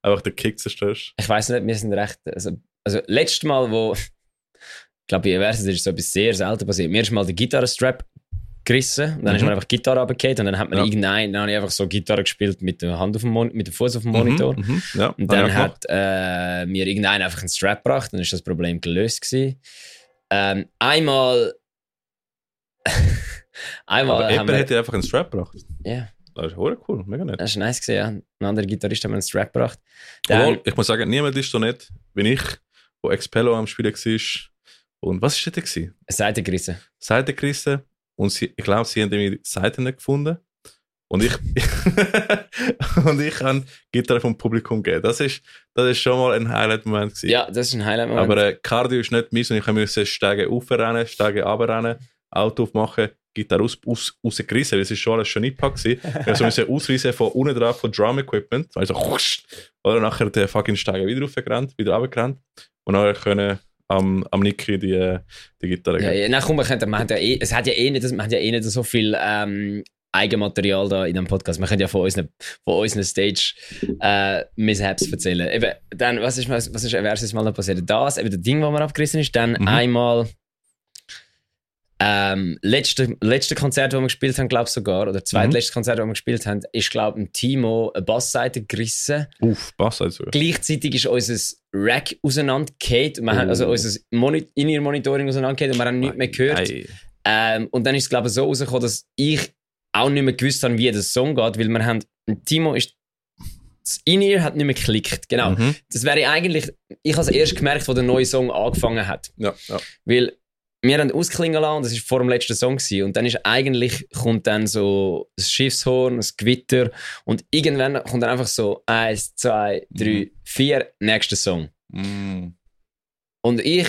einfach den Kick zerstörst. Ich weiss nicht, wir sind recht, also, also letztes Mal, wo, ich glaube bei Eversus ist so etwas sehr selten passiert, mir ist mal der Gitarrenstrap gerissen. Und dann mhm. ist man einfach Gitarre runtergefallen und dann hat man ja. irgendeinen, dann habe ich einfach so Gitarre gespielt mit der Hand auf dem, Mon- mit dem Fuß auf dem Monitor. Mhm. Mhm. Ja, und dann hat äh, mir irgendeinen einfach einen Strap gebracht, dann ist das Problem gelöst gewesen. Ähm, einmal... einmal aber jemand hätte einfach einen Strap gebracht? Ja. Yeah. Das ist verdammt cool, mega nett. Das ist nice gewesen, ja. Ein anderer Gitarrist hat mir einen Strap gebracht. Dann, oh, ich muss sagen, niemand ist so nett wie ich, wo Expello am Spielen war. Und was war das? Eine Seite gerissen. Seite gerissen. Und sie, ich glaube, sie haben die Seiten nicht gefunden. Und ich, und ich habe Gitarre vom Publikum gegeben. Das ist, das ist schon mal ein Highlight-Moment gewesen. Ja, das ist ein Highlight-Moment. Aber äh, Cardio ist nicht meins und ich musste steigen raufrennen, steigen runterrennen, Auto aufmachen, Gitarre raus, raus, rausgerissen, weil es ist schon alles schon eingepackt gewesen. Wir mussten ausreißen von unten drauf, von Drum-Equipment. Also, oder nachher den fucking Steigen wieder raufgerannt, wieder runtergerannt. Und nachher können... Am, am Niki die, die Gitarre. Ja, ja, nein, komm, man könnte, man hat ja eh, es hat ja eh nicht, man hat ja eh nicht so viel ähm, Eigenmaterial da in diesem Podcast. Wir können ja von unseren, von unseren Stage äh, Mishaps erzählen. Eben, dann, was ist, was, was ist Eversus mal noch passiert? Das, eben das Ding, das man abgerissen ist. Dann mhm. einmal ähm, letzte, letzte Konzert, das wir gespielt haben, glaube ich sogar, oder zweitletztes mhm. Konzert, das wir gespielt haben, ist, glaube ich, ein Timo eine Bassseite gerissen. Uff, Bassseite sogar. Gleichzeitig ist unser Rack auseinandergefallen. Wir oh. haben also unser Moni- In-Ear-Monitoring auseinandergefallen und wir haben nichts mehr gehört. Ähm, und dann ist es, glaube ich, so rausgekommen, dass ich auch nicht mehr gewusst haben, wie der Song geht, weil wir haben, Timo ist, das In-Ear hat nicht mehr geklickt, genau. Mhm. Das wäre eigentlich, ich habe es erst gemerkt, als der neue Song angefangen hat. Ja, ja. Weil wir haben ausklingen lassen, das war vor dem letzten Song gewesen, und dann ist eigentlich, kommt dann so das Schiffshorn, das Gewitter und irgendwann kommt dann einfach so eins, zwei, drei, vier, nächster Song. Mhm. Und ich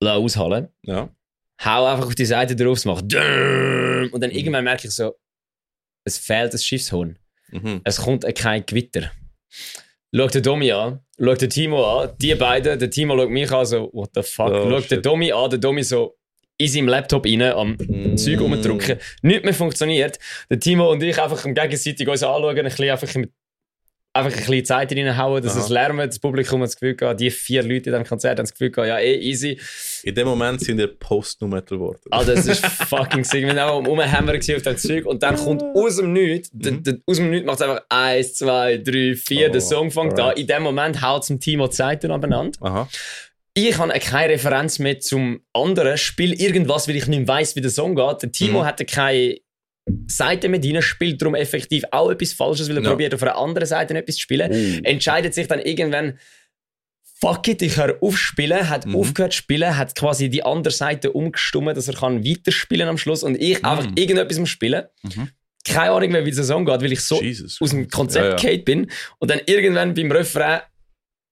lasse aushallen, ja. hau einfach auf die Seite drauf, es macht und dann irgendwann merke ich so, es fehlt das Schiffshorn. Mhm. Es kommt kein Gewitter. Schaut den Domi an, schaut den Timo an, die beiden, der Timo schaut mich an, so, what the fuck. Oh, schaut shit. Den Domi an, der Domi so in seinem Laptop rein, am mm. Zeug rumdrücken. Nichts mehr funktioniert. Der Timo und ich einfach gegenseitig uns anschauen, ein bisschen, einfach, einfach ein bisschen Zeit reinhauen, dass Aha. es lärmt, das Publikum hat das Gefühl gehabt, die vier Leute in diesem Konzert haben das Gefühl gehabt, ja, eh, easy. In dem Moment sind wir Post-No-Metal geworden. Alter, das ist fucking sick. Wir waren rumhämmern auf diesem Zeug und dann kommt aus dem Nichts, mhm. d- d- aus dem Nichts macht es einfach eins, zwei, drei, vier, oh, der Song fängt alright. an. In dem Moment haut es im Team die Seiten aneinander. Aha. Ich habe keine Referenz mehr zum anderen, spiele irgendwas, weil ich nicht weiss, wie der Song geht. Der Timo mhm. hatte keine Seite mit ihnen, spielt darum effektiv auch etwas Falsches, weil er ja. probiert, auf einer anderen Seite etwas zu spielen. Mm. Entscheidet sich dann irgendwann, fuck it, ich höre auf spielen, hat mm. aufgehört zu spielen, hat quasi die andere Seite umgestimmt, dass er kann weiterspielen am Schluss und ich mm. einfach irgendetwas am Spielen. Mm-hmm. Keine Ahnung mehr, wie die Saison geht, weil ich so Jesus aus dem Konzept ja, ja. bin. Und dann irgendwann beim Refrain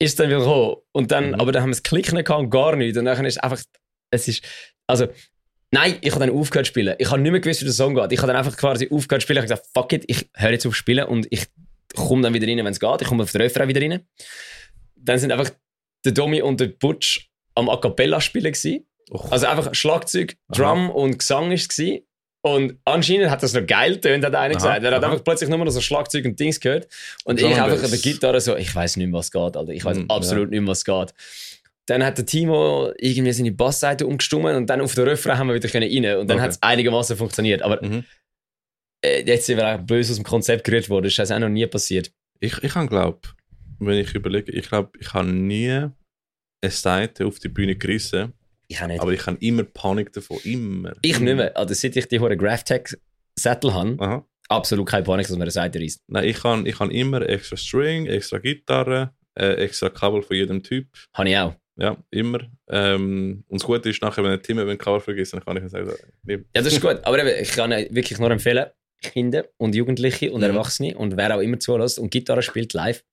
ist es dann wieder gekommen. Und dann, mm. aber dann haben wir es Klicken gehabt und gar nichts. Und dann ist es einfach, es ist, also, nein, ich habe dann aufgehört zu spielen. Ich habe nicht mehr gewusst, wie der Song geht. Ich habe dann einfach quasi aufgehört zu spielen. Ich habe gesagt, fuck it, ich höre jetzt auf zu spielen und ich komme dann wieder rein, wenn es geht. Ich komme auf den Refrain wieder rein. Dann sind einfach der Domi und der Butch am A Cappella spielen gewesen. Och. Also einfach Schlagzeug, Drum aha. und Gesang war es. Und anscheinend hat das noch geil getönt, hat einer aha, gesagt. Er hat aha. einfach plötzlich nur noch so Schlagzeug und Dings gehört. Und Drum ich einfach an der Gitarre so, ich weiss nicht mehr, was geht, Alter. Ich weiss mm, absolut ja. nicht mehr, was geht. Dann hat der Timo irgendwie seine Bassseite umgestimmt und dann auf den Refrain haben wir wieder rein. Und dann okay. hat es einigermaßen funktioniert. Aber mhm. äh, jetzt sind wir eigentlich böse aus dem Konzept gerührt worden. Das ist das auch noch nie passiert. Ich, ich glaube, wenn ich überlege, ich glaube, ich habe nie eine Seite auf die Bühne gerissen. Ich habe nicht. Aber ich habe immer Panik davon. Immer. Ich nicht mehr. Also seit ich die hohen Graphtech-Sättel habe, Aha. absolut keine Panik, dass man eine Seite reisst. Nein, ich habe ich hab immer extra String, extra Gitarre, äh, extra Kabel von jedem Typ. Habe ich auch. Ja, immer. Ähm, und das Gute ist, nachher, wenn ein Team ein Cover vergisst, dann kann ich es sagen. Ja, das ist gut. Aber eben, ich kann wirklich nur empfehlen, Kinder und Jugendliche und Erwachsene mhm. und wer auch immer zulässt und Gitarre spielt live,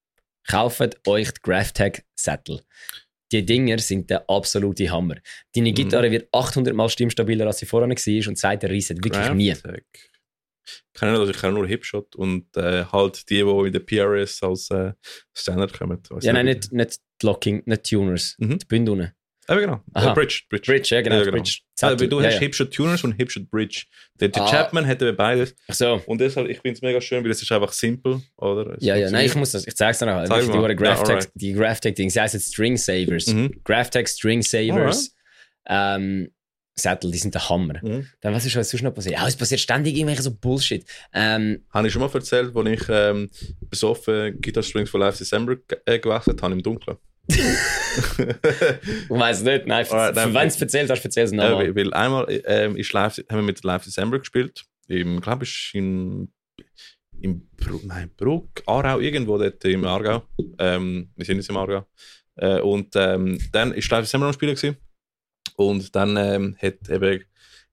kauft euch die Graphtech-Sättel. Die Dinger sind der absolute Hammer. Deine Gitarre mhm. wird achthundert Mal stimmstabiler, als sie vorher war und seit der Reise wirklich nie. Ich kann, nicht, also ich kann nur Hipshot und äh, halt die, die in der P R S als äh, Standard kommen. Ja, nein, nicht, nicht Locking, nicht Tuners, mhm. die Bünd unten. Aber genau, äh, Bridge, Bridge. Bridge, ja genau. Ja, genau. Bridge. Also, du ja, hast ja. Hipshot-Tuners und Hipshot-Bridge. Der, der ah. Chapman hätte beides. Ach so. Und deshalb, ich finde es mega schön, weil es ist einfach simpel, oder? Es ja, ja, nein, ich muss das, ich zeig's dir nachher. Zeig die Graphtech-Dings, die heißen String Savers. Mhm. Graphtech String Savers. Alright. Ähm, Sättel, die sind der Hammer. Mhm. Dann, was ist was sonst noch passiert? Ja, es passiert ständig irgendwelche so Bullshit. Ähm, habe ich schon mal erzählt, als ich ähm, besoffen Guitar Strings for Life December g- äh, gewechselt habe im Dunkeln. Ich weiss nicht, nein, wenn es erzählt hast, erzähl es nochmal. Äh, weil einmal äh, ist live, haben wir mit Live December gespielt, im, glaube ich, in, in Br- nein, Bruck, Aarau, irgendwo dort im Aargau. Ähm, wir sind jetzt im Aargau. Äh, und ähm, dann war Live December am Spielen gewesen. Und dann ähm, hat eben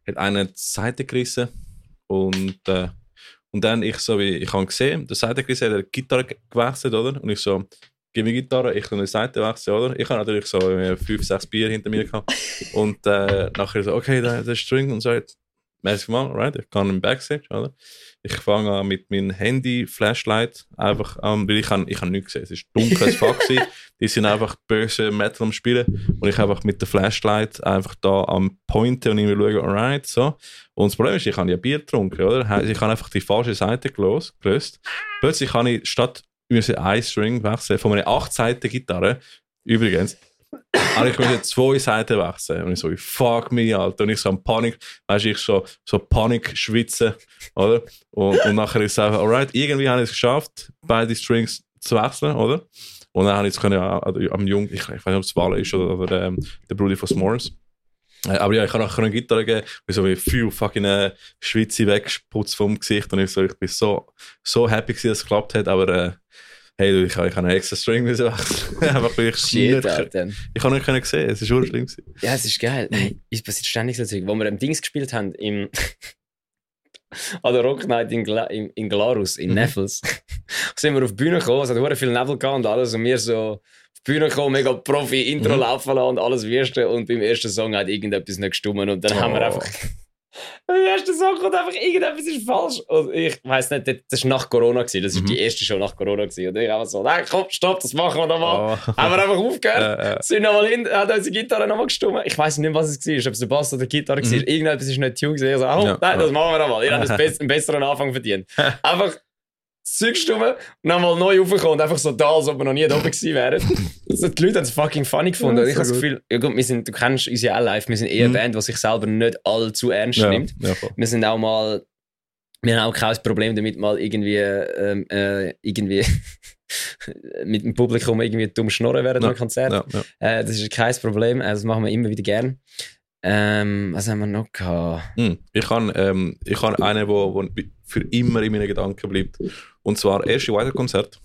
hat einer die Seite gerissen und, äh, und dann ich so wie, ich habe gesehen, der Seite gerissen hat, er die Gitarre gewechselt, oder? Und ich so, gib mir Gitarre, ich kann die Seite wechseln, oder? Ich habe natürlich so fünf, sechs Bier hinter mir gehabt und äh, nachher so, okay, da ist der String und so, Mäßig mal, right? Ich kann im Backstage, oder? Ich fange an mit meinem Handy-Flashlight, einfach an, weil ich habe ich hab nichts gesehen. Es ist dunkel als Fuck. Die sind einfach böse Metal am Spielen und ich einfach mit der Flashlight einfach da am Pointen und ich schaue, alright, so. Und das Problem ist, ich habe ja Bier getrunken, oder? Ich habe einfach die falsche Seite gelöst. Plötzlich habe ich statt ein String wechseln von einer acht-Seiten Gitarre, übrigens, aber ich musste zwei Seiten wechseln. Und ich so, fuck mich, Alter. Und ich so am Panik, weißt du, ich so, so Panik schwitze, oder? Und, und nachher ist es einfach, alright, irgendwie habe ich es geschafft, beide Strings zu wechseln, oder? Und dann habe ich es können, am Jungen, ich, ich weiß nicht, ob es Wale ist oder, oder ähm, der Bruder von Smorms. Aber ja, ich kann nachher eine Gitarre geben, wie so wie viel fucking äh, Schwitze weggesputzt vom Gesicht. Und ich so, ich bin so, so happy gewesen, dass es geklappt hat, aber äh, hey, ich, ich habe einen extra String müssen wechseln. Einfach weil ich Shit, nicht, ich habe nicht können sehen, es war urschlimm. Ja, es ist geil. Es passiert ständig so Zeug. Als wir im Dings gespielt haben, im an der Rock Night in, Gla- in, in Glarus, in mhm. Neffels, sind wir auf die Bühne gekommen, es hat sehr viel Nebel gehabt und alles und wir so auf die Bühne gekommen, mega Profi, Intro mhm. laufen lassen und alles Wüste und beim ersten Song hat irgendetwas nicht gestimmt und dann oh. haben wir einfach... Der erste Song kommt einfach, irgendetwas ist falsch. Und ich weiss nicht, das war nach Corona. Das war mhm. die erste Show nach Corona. Und ich einfach so, nein, komm, stopp, das machen wir nochmal. Oh. Haben wir einfach aufgehört. Äh, äh. Sind nochmal hin, hat unsere Gitarre nochmal gestimmt. Ich weiss nicht, was es war. Ob es der Bass oder die Gitarre mhm. war. Irgendetwas ist nicht Tune. Ich so, oh, ja. nein, das machen wir nochmal. Ihr habt einen besseren Anfang verdient. Einfach zurückstimmen und nochmal neu raufkommen. Und einfach so da, als ob wir noch nie da oben gewesen wären. Also die Leute haben es fucking funny gefunden. Ja, und ich habe das Gefühl, ja gut, wir sind, du kennst uns ja auch live, wir sind eher mhm. eine Band, die sich selber nicht allzu ernst ja, nimmt. Ja, wir sind auch mal, wir haben auch kein Problem damit, mal irgendwie, ähm, äh, irgendwie mit dem Publikum irgendwie dumm schnorren während ja, einem Konzert. Ja, ja. Äh, das ist kein Problem, äh, das machen wir immer wieder gerne. Ähm, was haben wir noch gehabt? Hm, ich habe ähm, hab einen, der für immer in meinen Gedanken bleibt. Und zwar erst im Weiterkonzert.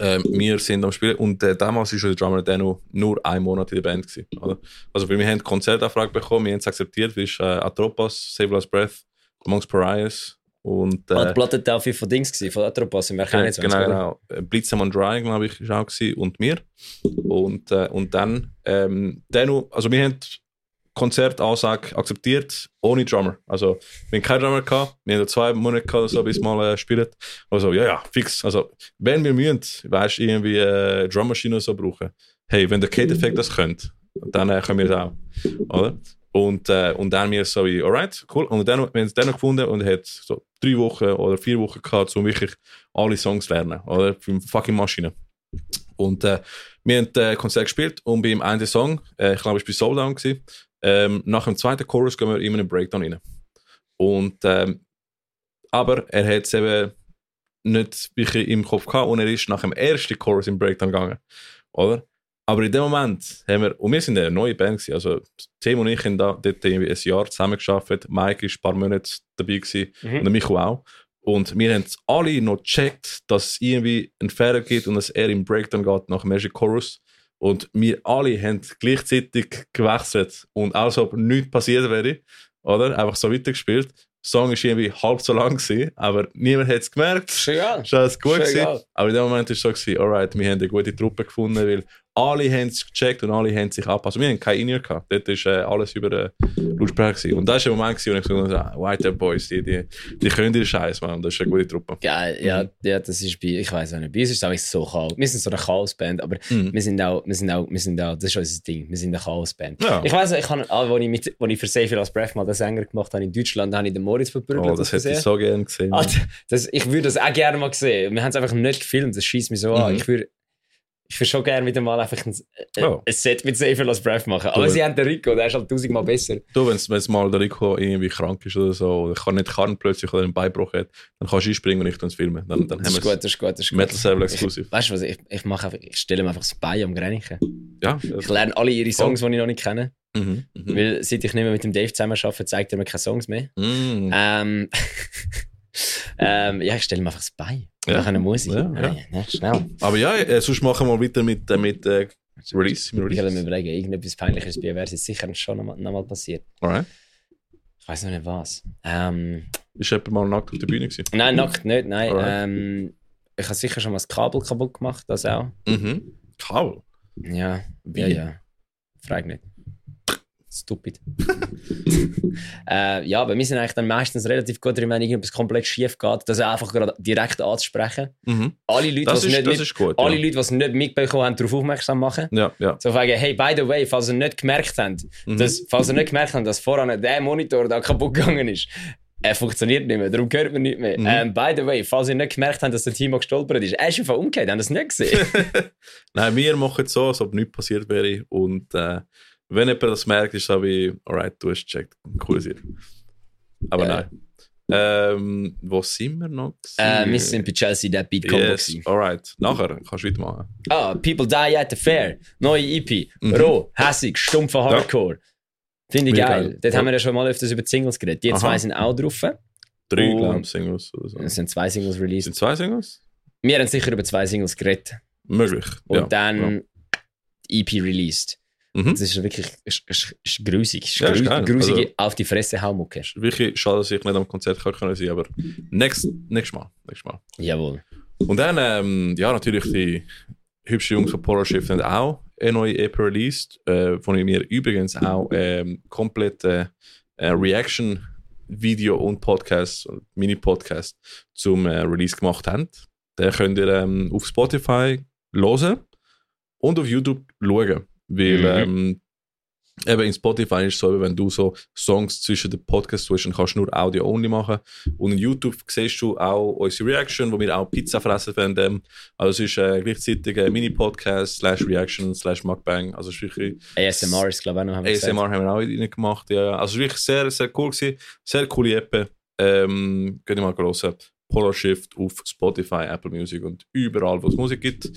Ähm, wir sind am Spielen und äh, damals war der Drummer Dano nur einen Monat in der Band gewesen, oder? Also wir haben eine Konzertanfrage bekommen, wir haben es akzeptiert, wie äh, Atropas, Save Last Breath, Amongst Pariahs und... Äh, ah, die Platte war viel von Dings, gewesen, von Atropas, im Werk einundzwanzig. Genau, genau. genau. Blitzem und Dry, glaube ich, war auch gewesen, und wir. Und, äh, und dann ähm, Dano, also wir haben... Konzertansage akzeptiert, ohne Drummer. Also, wir hatten keinen Drummer gehabt, wir hatten zwei Monate gehabt, so, bis mal äh, spielen. Also, ja, ja, fix. Also, wenn wir müssen, weißt du, irgendwie äh, Drummaschine oder so brauchen. Hey, wenn der Kate-Effekt das könnte, dann äh, können wir das auch. Oder? Und, äh, und dann wir so wie, alright, cool. Und dann haben wir es dann gefunden und hat so drei Wochen oder vier Wochen gehabt, um wirklich alle Songs zu lernen. Oder? Für fucking Maschine. Und äh, wir haben äh, Konzert gespielt und beim einen Song, äh, ich glaube, es war bei Souldown gewesen, Ähm, nach dem zweiten Chorus gehen wir immer in einen Breakdown rein. Und, ähm, aber er hat es eben nicht wirklich im Kopf gehabt und er ist nach dem ersten Chorus in den Breakdown gegangen. Oder? Aber in dem Moment haben wir, und wir sind eine neue Band gewesen, also Tim und ich haben da, dort irgendwie ein Jahr zusammen gearbeitet, Mike war ein paar Monate dabei gewesen, mhm. und Micho auch. Und wir haben es alle noch gecheckt, dass es irgendwie einen Fehler gibt und dass er im Breakdown geht nach dem ersten Chorus. Und wir alle haben gleichzeitig gewechselt und als ob nichts passiert wäre, oder? Einfach so weitergespielt. Der Song war irgendwie halb so lang gewesen, aber niemand hat es gemerkt. Schön. Ist alles gut gewesen. Aber in dem Moment war es so gewesen, alright, wir haben eine gute Truppe gefunden, weil alle haben es gecheckt und alle haben sich angepasst. Wir haben keine In-Ear gehabt. Dort war äh, alles über den Lautsprecher gewesen. Und das war der Moment, wo ich gesagt habe, Whiteout Boys, die, die, die können ihren Scheiß, Mann. Das ist eine gute Truppe. Geil, ja, mhm. ja, das ist bei, ich weiß auch nicht, bei uns ist es auch so kalt. Wir sind so eine Chaos-Band, aber mhm. wir, sind auch, wir, sind auch, wir sind auch, das ist unser Ding, wir sind eine Chaos-Band. Ja. Ich weiss, ich habe, als ich, mit, als ich für Safe Last Breath mal den Sänger gemacht habe in Deutschland, habe ich den Moritz verprügelt. Oh, das hätte ich so gerne gesehen. Ah, das, ich würde das auch gerne mal sehen. Wir haben es einfach nicht gefilmt, das schießt mich so mhm. an. Ich würde, Ich würde schon gerne wieder mal einfach ein, äh, oh. ein Set mit Safe Last Breath machen. Aber du, sie haben den Rico, der ist halt tausendmal besser. Du, wenn es mal der Rico irgendwie krank ist oder so, oder kann nicht kann plötzlich oder einen Beinbruch hat, dann kannst du einspringen und ich uns filmen. Dann, dann das, haben ist gut, das ist gut, das ist gut. Metal Savel Exclusive. Weißt du was, ich, ich mache einfach, ich stelle mir einfach das Bein am Gränichen. Ja. Ich lerne alle ihre Songs, cool. die ich noch nicht kenne. Mhm, mhm. Weil seit ich nicht mehr mit dem Dave zusammen arbeite, zeigt er mir keine Songs mehr. Mhm. Ähm, ähm, ja, ich stelle mir einfach das Bein. Ja. Eine Musik. Ja, ja. Nein, nein, schnell. Aber ja, äh, sonst machen wir weiter mit, äh, mit äh, Release. Mit Release. Ich habe mir überlegt, irgendetwas Peinliches bei Eversus sicher schon nochmal noch mal passiert. Alright. Ich weiß noch nicht was. Ähm, ist jemand mal nackt auf der Bühne gewesen? Nein, nackt nicht, nein. Ähm, ich habe sicher schon mal das Kabel kaputt gemacht, das auch. Mhm. Kabel? Ja, Wie? ja, ja. Frag nicht. stupid. äh, ja, aber wir sind eigentlich dann meistens relativ gut drin, wenn irgendwas komplett schief geht, das einfach gerade direkt anzusprechen. Mhm. Alle Leute, was nicht, mit, gut, alle ja. Leute, was nicht mitbekommen haben, darauf aufmerksam machen. Ja, ja. So fragen, hey, by the way, falls ihr nicht gemerkt habt, mhm. dass, falls ihr nicht gemerkt habt, dass voran der Monitor da kaputt gegangen ist, er funktioniert nicht mehr, darum hört man nicht mehr. Mhm. Ähm, by the way, falls ihr nicht gemerkt habt, dass der Timo gestolpert ist, er ist einfach umgekehrt, haben das nicht gesehen. Nein, wir machen es so, als ob nichts passiert wäre. Und äh, wenn jemand das merkt, ist es so wie, alright, du hast gecheckt, cool ist Aber ja. nein. Ähm, wo sind wir noch? Äh, wir sind bei Chelsea Deadbeat Combo. Yes, alright. Nachher kannst du weitermachen. Ah, People Die at the Fair. Neue E P. Mhm. Roh, hässig, stumpfer Hardcore. Ja. Finde ich geil. geil. Dort ja. haben wir ja schon mal öfters über die Singles geredet. Die Aha. zwei sind auch drauf. Drei, glaube ich, Singles oder so. Es sind zwei Singles released. Sind zwei Singles? Wir haben sicher über zwei Singles geredet. Möglich. Und ja. dann ja. E P released. Mhm. Das ist wirklich ist, ist, ist grusig. Ist ja, grusig, ist grusige also, auf die Fresse Haumunke. Wirklich schade, dass ich nicht am Konzert sein konnte, aber nächstes, nächstes, Mal, nächstes Mal. Jawohl. Und dann, ähm, ja, natürlich die hübschen Jungs von Polar Shift haben auch eine neue E P released, äh, von mir übrigens auch ähm, komplette äh, Reaction-Video und Podcast, Mini-Podcast zum äh, Release gemacht haben. Den könnt ihr ähm, auf Spotify hören und auf YouTube schauen. Weil mhm. ähm, eben in Spotify ist es so, wenn du so Songs zwischen den Podcasts zwischen kannst nur Audio-only machen. Und in YouTube siehst du auch unsere Reaction, wo wir auch Pizza fressen werden. Also es ist äh, gleichzeitig ein Mini-Podcast slash Reaction slash Mukbang. Also A S M R ist glaube ich auch noch. Haben wir A S M R gesagt. Haben wir auch nicht gemacht, ja. Also es war wirklich sehr, sehr cool gewesen. Sehr coole App. Ähm, könnt ihr mal hören. Polar Shift auf Spotify, Apple Music und überall, wo es Musik gibt.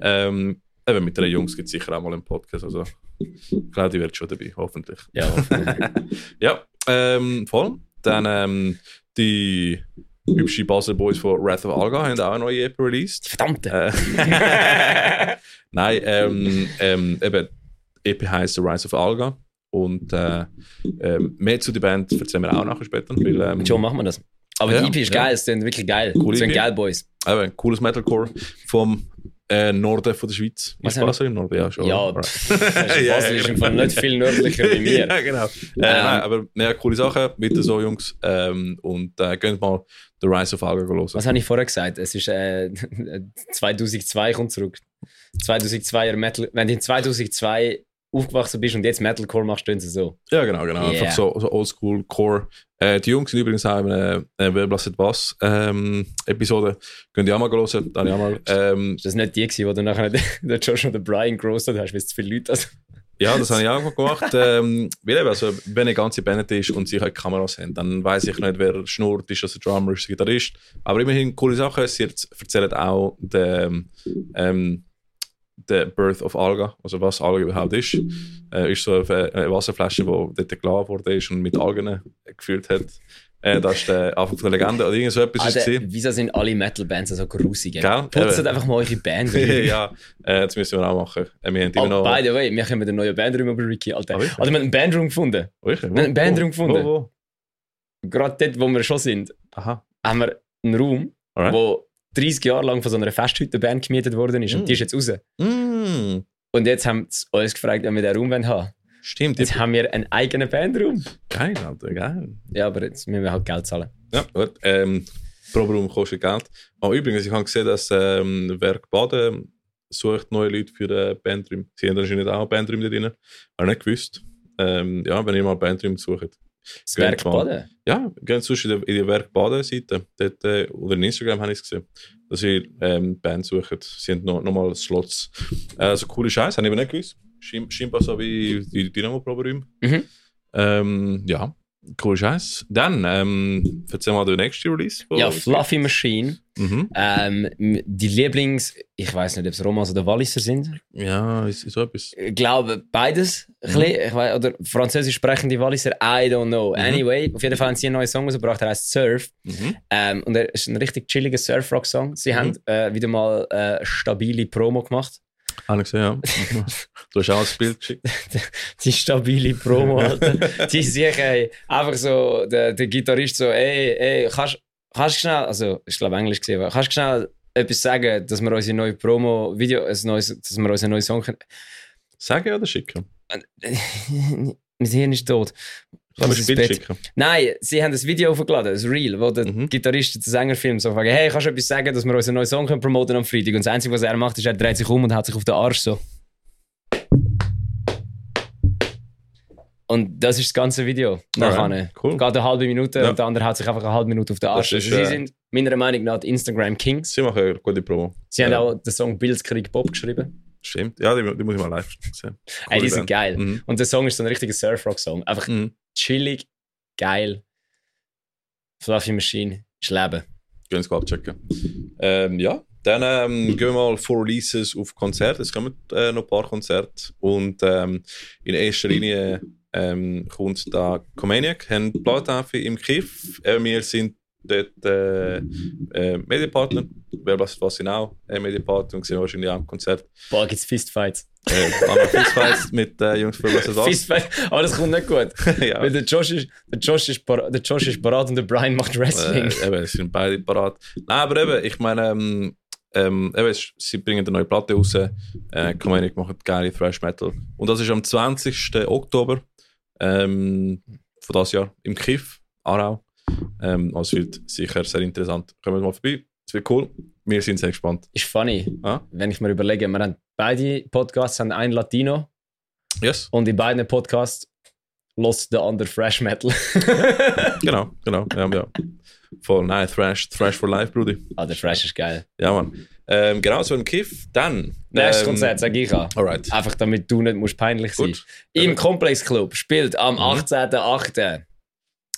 Ähm, Eben mit den Jungs gibt es sicher auch mal einen Podcast. Also, ich glaube, die wird schon dabei, hoffentlich. Ja, hoffentlich. ja, ähm, voll. Dann ähm, die hübschen Basel Boys von Wrath of Alga haben auch eine neue E P released. Verdammte! Äh, Nein, ähm, ähm, eben, E P heisst The Rise of Alga. Und äh, äh, mehr zu der Band erzählen wir auch nachher später. Weil, ähm, schon machen wir das. Aber ja, die E P ist ja. geil, es sind wirklich geil. Cool, sind geil Boys. Eben, cooles Metalcore vom Äh, Norden von der Schweiz. Was ist Basel im Norden? Ja, schon. Ja, Basel ja, ist im genau. Fall nicht viel nördlicher wie mir. Ja, genau. Ähm, äh, nein, aber mehr coole Sachen mit so Jungs. Ähm, und äh, geht mal The Rise of Alga hören. Was habe ich vorher gesagt? Es ist äh, zweitausendzwei kommt zurück. zweitausendzweier Metal. Wenn du in zweitausendzwei aufgewachsen bist und jetzt Metalcore machst, tun sie so. Ja, genau, genau. Yeah. Einfach so, so Oldschool Core. Äh, die Jungs sind übrigens auch in einer äh, Wer blasset was ähm, Episode. Könnt ihr auch mal hören. Dann auch mal, ähm, ist das nicht die gewesen, wo du nachher den Josh und den Brian gross hast, weil es zu viele Leute also. Ja, das habe ich auch gemacht. ähm, weil eben, also, wenn eine ganze Band ist und sie halt Kameras haben, dann weiß ich nicht, wer schnurrt ist, also Drummer ist, Gitarrist. Aber immerhin coole Sachen. Sie erzählen auch den ähm, The Birth of Alga, also was Alga überhaupt ist, äh, ist so eine, eine Wasserflasche, die dort geladen wurde und mit Algen gefüllt hat. Äh, das ist der Anfang der Legende oder irgend so etwas. Also, wieso sind alle Metal-Bands so also grusig? Putzt äh, einfach mal eure Band. ja, äh, das müssen wir auch machen. Äh, wir haben oh, noch by the way, wir haben einen neuen Bandroom über Ricky. Alter, also, wir haben einen Bandroom gefunden. Oh, wir haben einen Bandroom gefunden. Wo, wo? Gerade dort, wo wir schon sind, Aha. haben wir einen Raum, Alright. wo dreißig Jahre lang von so einer Festhüttenband gemietet worden ist mm. und die ist jetzt raus. Mm. Und jetzt haben sie uns gefragt, ob wir den Raum haben wollen. Stimmt. Jetzt haben wir einen eigenen Bandraum. Geil, Alter, geil. Ja, aber jetzt müssen wir halt Geld zahlen. Ja, gut. Ähm, Proberaum kostet Geld. Oh, übrigens, ich habe gesehen, dass ähm, Werk Baden sucht neue Leute für den Bandraum. Sie haben anscheinend auch einen Bandraum da drin. Habe nicht gewusst. Ähm, ja, wenn ihr mal einen Bandraum sucht. Das Werk Baden? Ja, gehen sonst in die Werk Baden-Seite. Dort, äh, oder in Instagram habe ich es gesehen, dass sie ähm, Bands suchen. Sie haben noch, noch mal Slots. Äh, so coole Scheiße, habe ich eben nicht gewusst. Schein, scheinbar so wie die Dynamo-Proberäume. Mhm. Ähm, ja, coole Scheiße. Dann, ähm, erzähl mal den nächsten Release. Ja, Fluffy Machine. Mhm. Ähm, die Lieblings-, ich weiß nicht, ob es Romans oder Walliser sind. Ja, ist, ist so etwas. Ich glaube, beides. Mhm. Ich weiss, oder französisch sprechende Walliser, I don't know. Mhm. Anyway, auf jeden Fall haben sie einen neuen Song rausgebracht, der heisst Surf. Mhm. Ähm, und er ist ein richtig chilliger Surf-Rock-Song. Sie mhm. haben äh, wieder mal eine äh, stabile Promo gemacht. Habe ich gesehen, ja. Du hast auch ein Bild geschickt. Die stabile Promo, Alter. Die sich ey, einfach so, der, der Gitarrist so, ey, ey, kannst du schnell, also ich glaube Englisch gesehen, aber kannst du schnell etwas sagen, dass wir unsere neue Promo-Video, also neues, dass wir unseren neuen Song können. Sagen oder schicken? mein Hirn ist tot. Was Nein, sie haben ein Video hochgeladen, ein Reel, wo der mhm. Gitarrist des Sängerfilms so fragt, hey, kannst du etwas sagen, dass wir unseren neuen Song promoten können am Freitag? Und das Einzige, was er macht, ist, er dreht sich um und hat sich auf den Arsch so. Und das ist das ganze Video. Nachher. Cool. Geht eine halbe Minute ja. und der andere hat sich einfach eine halbe Minute auf den Arsch. Ist, also sie sind meiner Meinung nach Instagram Kings. Sie machen eine gute Promo. Sie ja. haben auch den Song Bildskrieg Bob geschrieben. Stimmt. Ja, die, die muss ich mal live sehen. Ey, die sind geil. Mhm. Und der Song ist so ein richtiger Surfrock-Song. Einfach mhm. chillig, geil. Fluffy Machine, ist Leben. Gehen Sie abchecken. Ähm, ja, dann ähm, gehen wir mal vor Releases auf Konzerte. Es kommen äh, noch ein paar Konzerte. Und ähm, in erster Linie ähm, kommt da Comaniac, haben Plattaffe im Kiff. Äh, wir sind dort äh, äh, Medienpartner. Wer was was genau äh, Medienpartner und sind wahrscheinlich auch im Konzert. Boah, gibt's Fistfights. Äh, einmal Fistfights mit äh, Jungs von Wrath of Alga. Fistfights, aber das kommt nicht gut. ja. Weil der Josh ist der Josh ist, bar- der Josh ist parat und der Brian macht Wrestling. Äh, eben, sie sind beide parat. Nein, aber eben, ich meine, ähm, ähm, eben, sie bringen eine neue Platte raus. Äh, Comaniac macht geile Thrash Metal. Und das ist am zwanzigsten Oktober ähm, von das Jahr im Kiff, Aarau. Ähm, also es wird sicher sehr interessant. Kommen wir mal vorbei. Es wird cool. Wir sind sehr gespannt. Ist funny, ah? wenn ich mir überlege. Wir haben beide Podcasts, haben einen Latino. Yes. Und in beiden Podcasts hört der andere Thrash Metal. genau, genau. Ja, ja. Voll, nein, Thrash, Thrash for Life, Brudi. Ah, der Thrash ist geil. Ja, Mann. Ähm, genau, so ein Kiff. Dann. Nächstes ähm, Konzert, sag ich auch. Alright. Einfach damit du nicht musst peinlich sein musst. Im ja. Complex Club spielt am mhm. achtzehnten achten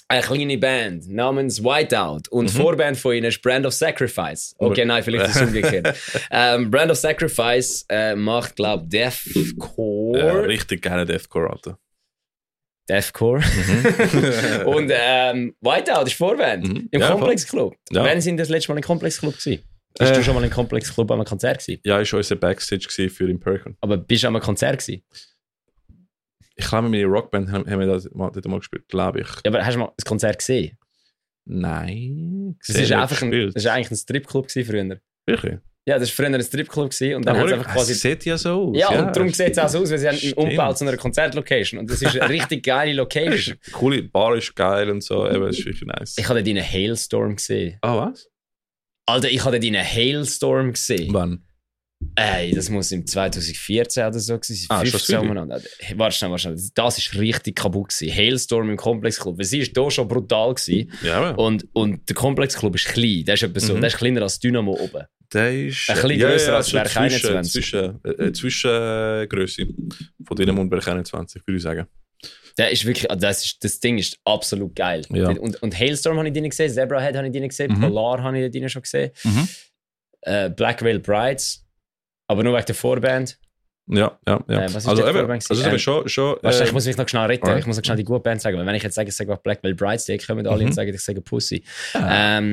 eine kleine Band namens Whiteout und mhm. Vorband von ihnen ist Brand of Sacrifice. Okay, nein, vielleicht ist es umgekehrt. ähm, Brand of Sacrifice äh, macht, glaube ich, Deathcore. Äh, richtig geile Deathcore, Alter. Deathcore. Mhm. und ähm, Whiteout ist Vorband mhm. im ja, Complex Club. Ja. Wann sind das letzte Mal im Complex Club gewesen? Bist äh, du schon mal im Complex Club an einem Konzert gewesen? Ja, ich war unser Backstage für Impericon. Aber bist du an einem Konzert gewesen? Ich glaube, meine Rockband haben, haben wir das mal, das mal gespielt, glaube ich. Ja, aber hast du mal ein Konzert gesehen? Nein. Das ist einfach ein, das war eigentlich ein Stripclub früher. Wirklich? Ja, das war früher ein Stripclub und dann haben sie einfach quasi... Das sieht ja so aus. Ja, ja und darum sieht es auch so aus, weil sie haben einen Umbau zu einer Konzertlocation. Und das ist eine richtig geile Location. Coole Bar ist geil und so, eben, das ist wirklich nice. Ich habe dort einen Hailstorm gesehen. Ah, oh, was? Alter, ich habe dort einen Hailstorm gesehen. Wann? Ey, das muss im zweitausendvierzehn oder so gewesen sein. Ah, fünf Warte schnell, warte schnell. Das war richtig kaputt gewesen. Hailstorm im Complex Club. Sie war hier schon brutal gewesen. Ja, und, und der Complex Club ist klein. Der ist, etwa so, mhm. der ist kleiner als Dynamo oben. Der ist ein bisschen ja, grösser ja, als Werk zwischen, einundzwanzig. Zwischengröße äh, zwischen von Dynamo und Werk einundzwanzig, würde ich sagen. Der ist wirklich, das, ist, das Ding ist absolut geil. Ja. Und, und Hailstorm habe ich drin gesehen, Zebrahead habe ich drin gesehen, mhm. Polar habe ich drin schon gesehen, mhm. äh, Black Veil Brides. Aber nur wegen der Vorband. Ja, ja, ja. Äh, was also, der eben, also ähm, schon, schon, weißt, äh, ich muss mich noch schnell retten. Right. Ich muss noch schnell die gute Band sagen. Weil wenn ich jetzt sage, ich sage Black Veil Brides, die kommen alle mhm. und sagen, ich sage Pussy. Ah. Ähm...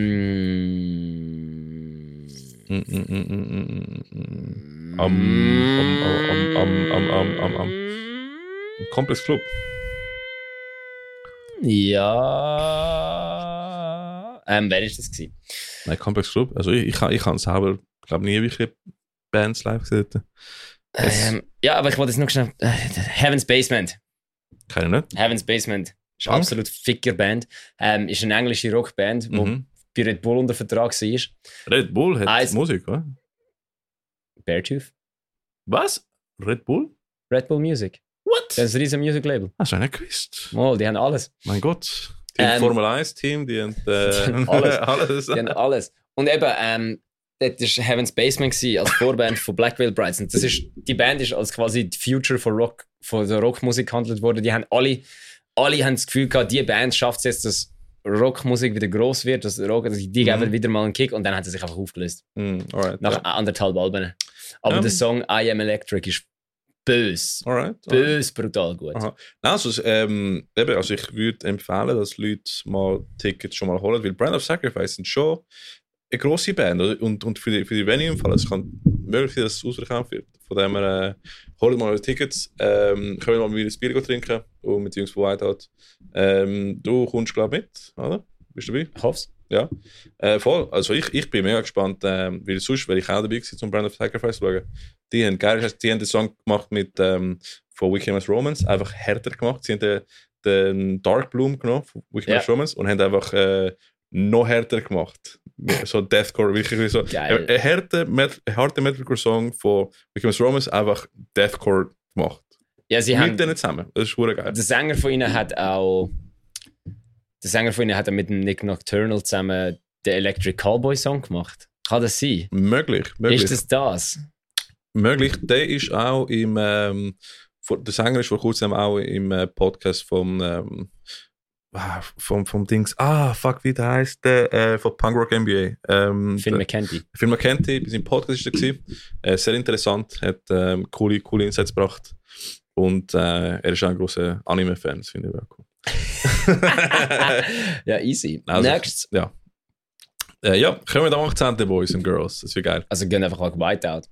Mm, mm, mm, mm, mm. Am, am, am, am, am, am, am. Complex Club. Ja... Ähm, wer ist das gewesen? Nein, Complex Club. Also ich, ich, ich kann selber, ich glaube nie wirklich... Bands live gesehen. Ähm, ja, aber ich wollte jetzt noch schnell. Äh, Heaven's Basement. Keine nicht. Heaven's Basement. Ist eine absolut ficker Band. Ähm, ist eine englische Rockband, die mhm. bei Red Bull unter Vertrag war. Red Bull hat Eis- Musik, oder? Beartooth. Was? Red Bull? Red Bull Music. What? Das ist ein riesen Music-Label. Hast du nicht gewusst? Oh, die haben alles. Mein Gott. Die ähm, Formel eins Team, die haben, äh, die haben alles. alles. Die haben alles. Und eben, ähm, das war Heaven's Basement als Vorband von Black Veil Brides. Und das ist, die Band ist als quasi die Future von, Rock, von der Rockmusik gehandelt worden. Die haben alle, alle haben das Gefühl gehabt, diese Band schafft es jetzt, dass Rockmusik wieder gross wird, dass Rock, die geben mm. wieder mal einen Kick und dann hat sie sich einfach aufgelöst. Mm, alright, nach yeah. anderthalb Alben. Aber um. der Song I Am Electric ist böse. Alright, böse, alright. Brutal gut. Aha. Also, ähm, eben, also ich würde empfehlen, dass Leute mal Tickets schon mal holen, weil Brand of Sacrifice sind schon eine grosse Band und, und für die, für die Venue im Fall, es kann möglich sein, dass es ausverkauft wird. Von dem her, äh, holen wir mal Tickets, ähm, können wir mal mit mir ein Bier trinken und mit den Jungs von Whiteout. Ähm, du kommst, glaube ich, mit, oder? Bist du dabei? Ich hoffe es. Ja. Äh, voll. Also ich, ich bin mega gespannt, äh, weil sonst wäre ich auch dabei gewesen, zum Brand of Sacrifice zu schauen. Die haben, geil, die haben den Song gemacht mit ähm, von Wicked Man's Romance, einfach härter gemacht. Sie haben den, den Dark Bloom genommen von Wicked Man's yeah. Romance und haben einfach äh, noch härter gemacht. So Deathcore, wirklich so. Geil. Ein harter Metalcore-Song von Wicked Man's Romance, einfach Deathcore gemacht. Ja, sie mit haben, denen zusammen. Das ist geil. Der Sänger von ihnen hat auch... Der Sänger von ihnen hat mit dem Nick Nocturnal zusammen den Electric Callboy Song gemacht. Kann das sein? Möglich, möglich. Ist das das? Möglich. Der ist auch im... Ähm, vor, der Sänger ist vor kurzem auch im äh, Podcast vom, ähm, vom... Vom Dings... Ah, fuck, wie der heisst der? Äh, von Punk Rock N B A. Ähm, Phil McKenty. Phil McKenty, bei seinem Podcast war er. Äh, sehr interessant, hat ähm, coole, coole Insights gebracht. Und äh, er ist auch ein grosser Anime-Fan, das finde ich auch cool. Ja, easy. Also, Next. Ja. Äh, ja, kommen wir am achtzehnten Boys and Girls. Das wird geil. Also gehen einfach auch Whiteout.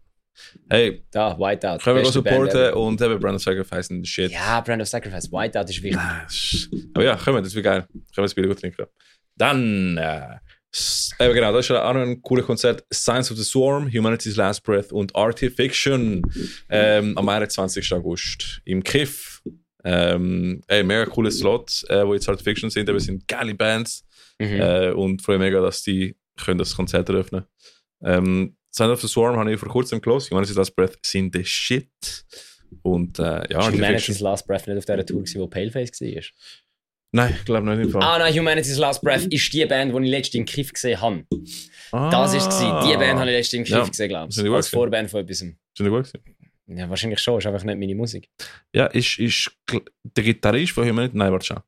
Hey. Da, Whiteout. Können wir auch supporten und eben Brand of Sacrifice und shit. Ja, Brand of Sacrifice. Whiteout ist wichtig. Aber ja, kommen wir, das wird geil. Können wir das Bier gut trinken. Dann, äh, eben genau, da ist auch noch ein cooles Konzert. Signs of the Swarm, Humanity's Last Breath und Artifiction ähm, am einundzwanzigsten August im Kiff. Ähm, ey, mega coole Slots, äh, wo jetzt Artifiction sind, aber es sind geile Bands mhm. äh, und freue mich mega, dass die können das Konzert eröffnen. ähm, Sound of the Swarm habe ich vor kurzem gelesen. Humanity's Last Breath sind the shit und äh, ja, ist Humanity's Last Breath nicht auf dieser Tour gewesen, wo Paleface war? Nein, ich glaube nicht. Ah nein, Humanity's Last Breath ist die Band, die ich letztens im Kiff gesehen habe. Ah. Das war die Band, die ich letztens im Kiff ja. gesehen glaube ich, als Vorband von etwas. Sind die gut gewesen? Ja, wahrscheinlich schon, ist einfach nicht meine Musik. Ja, ist, ist der Gitarrist von Humanity... Nein, warte schon.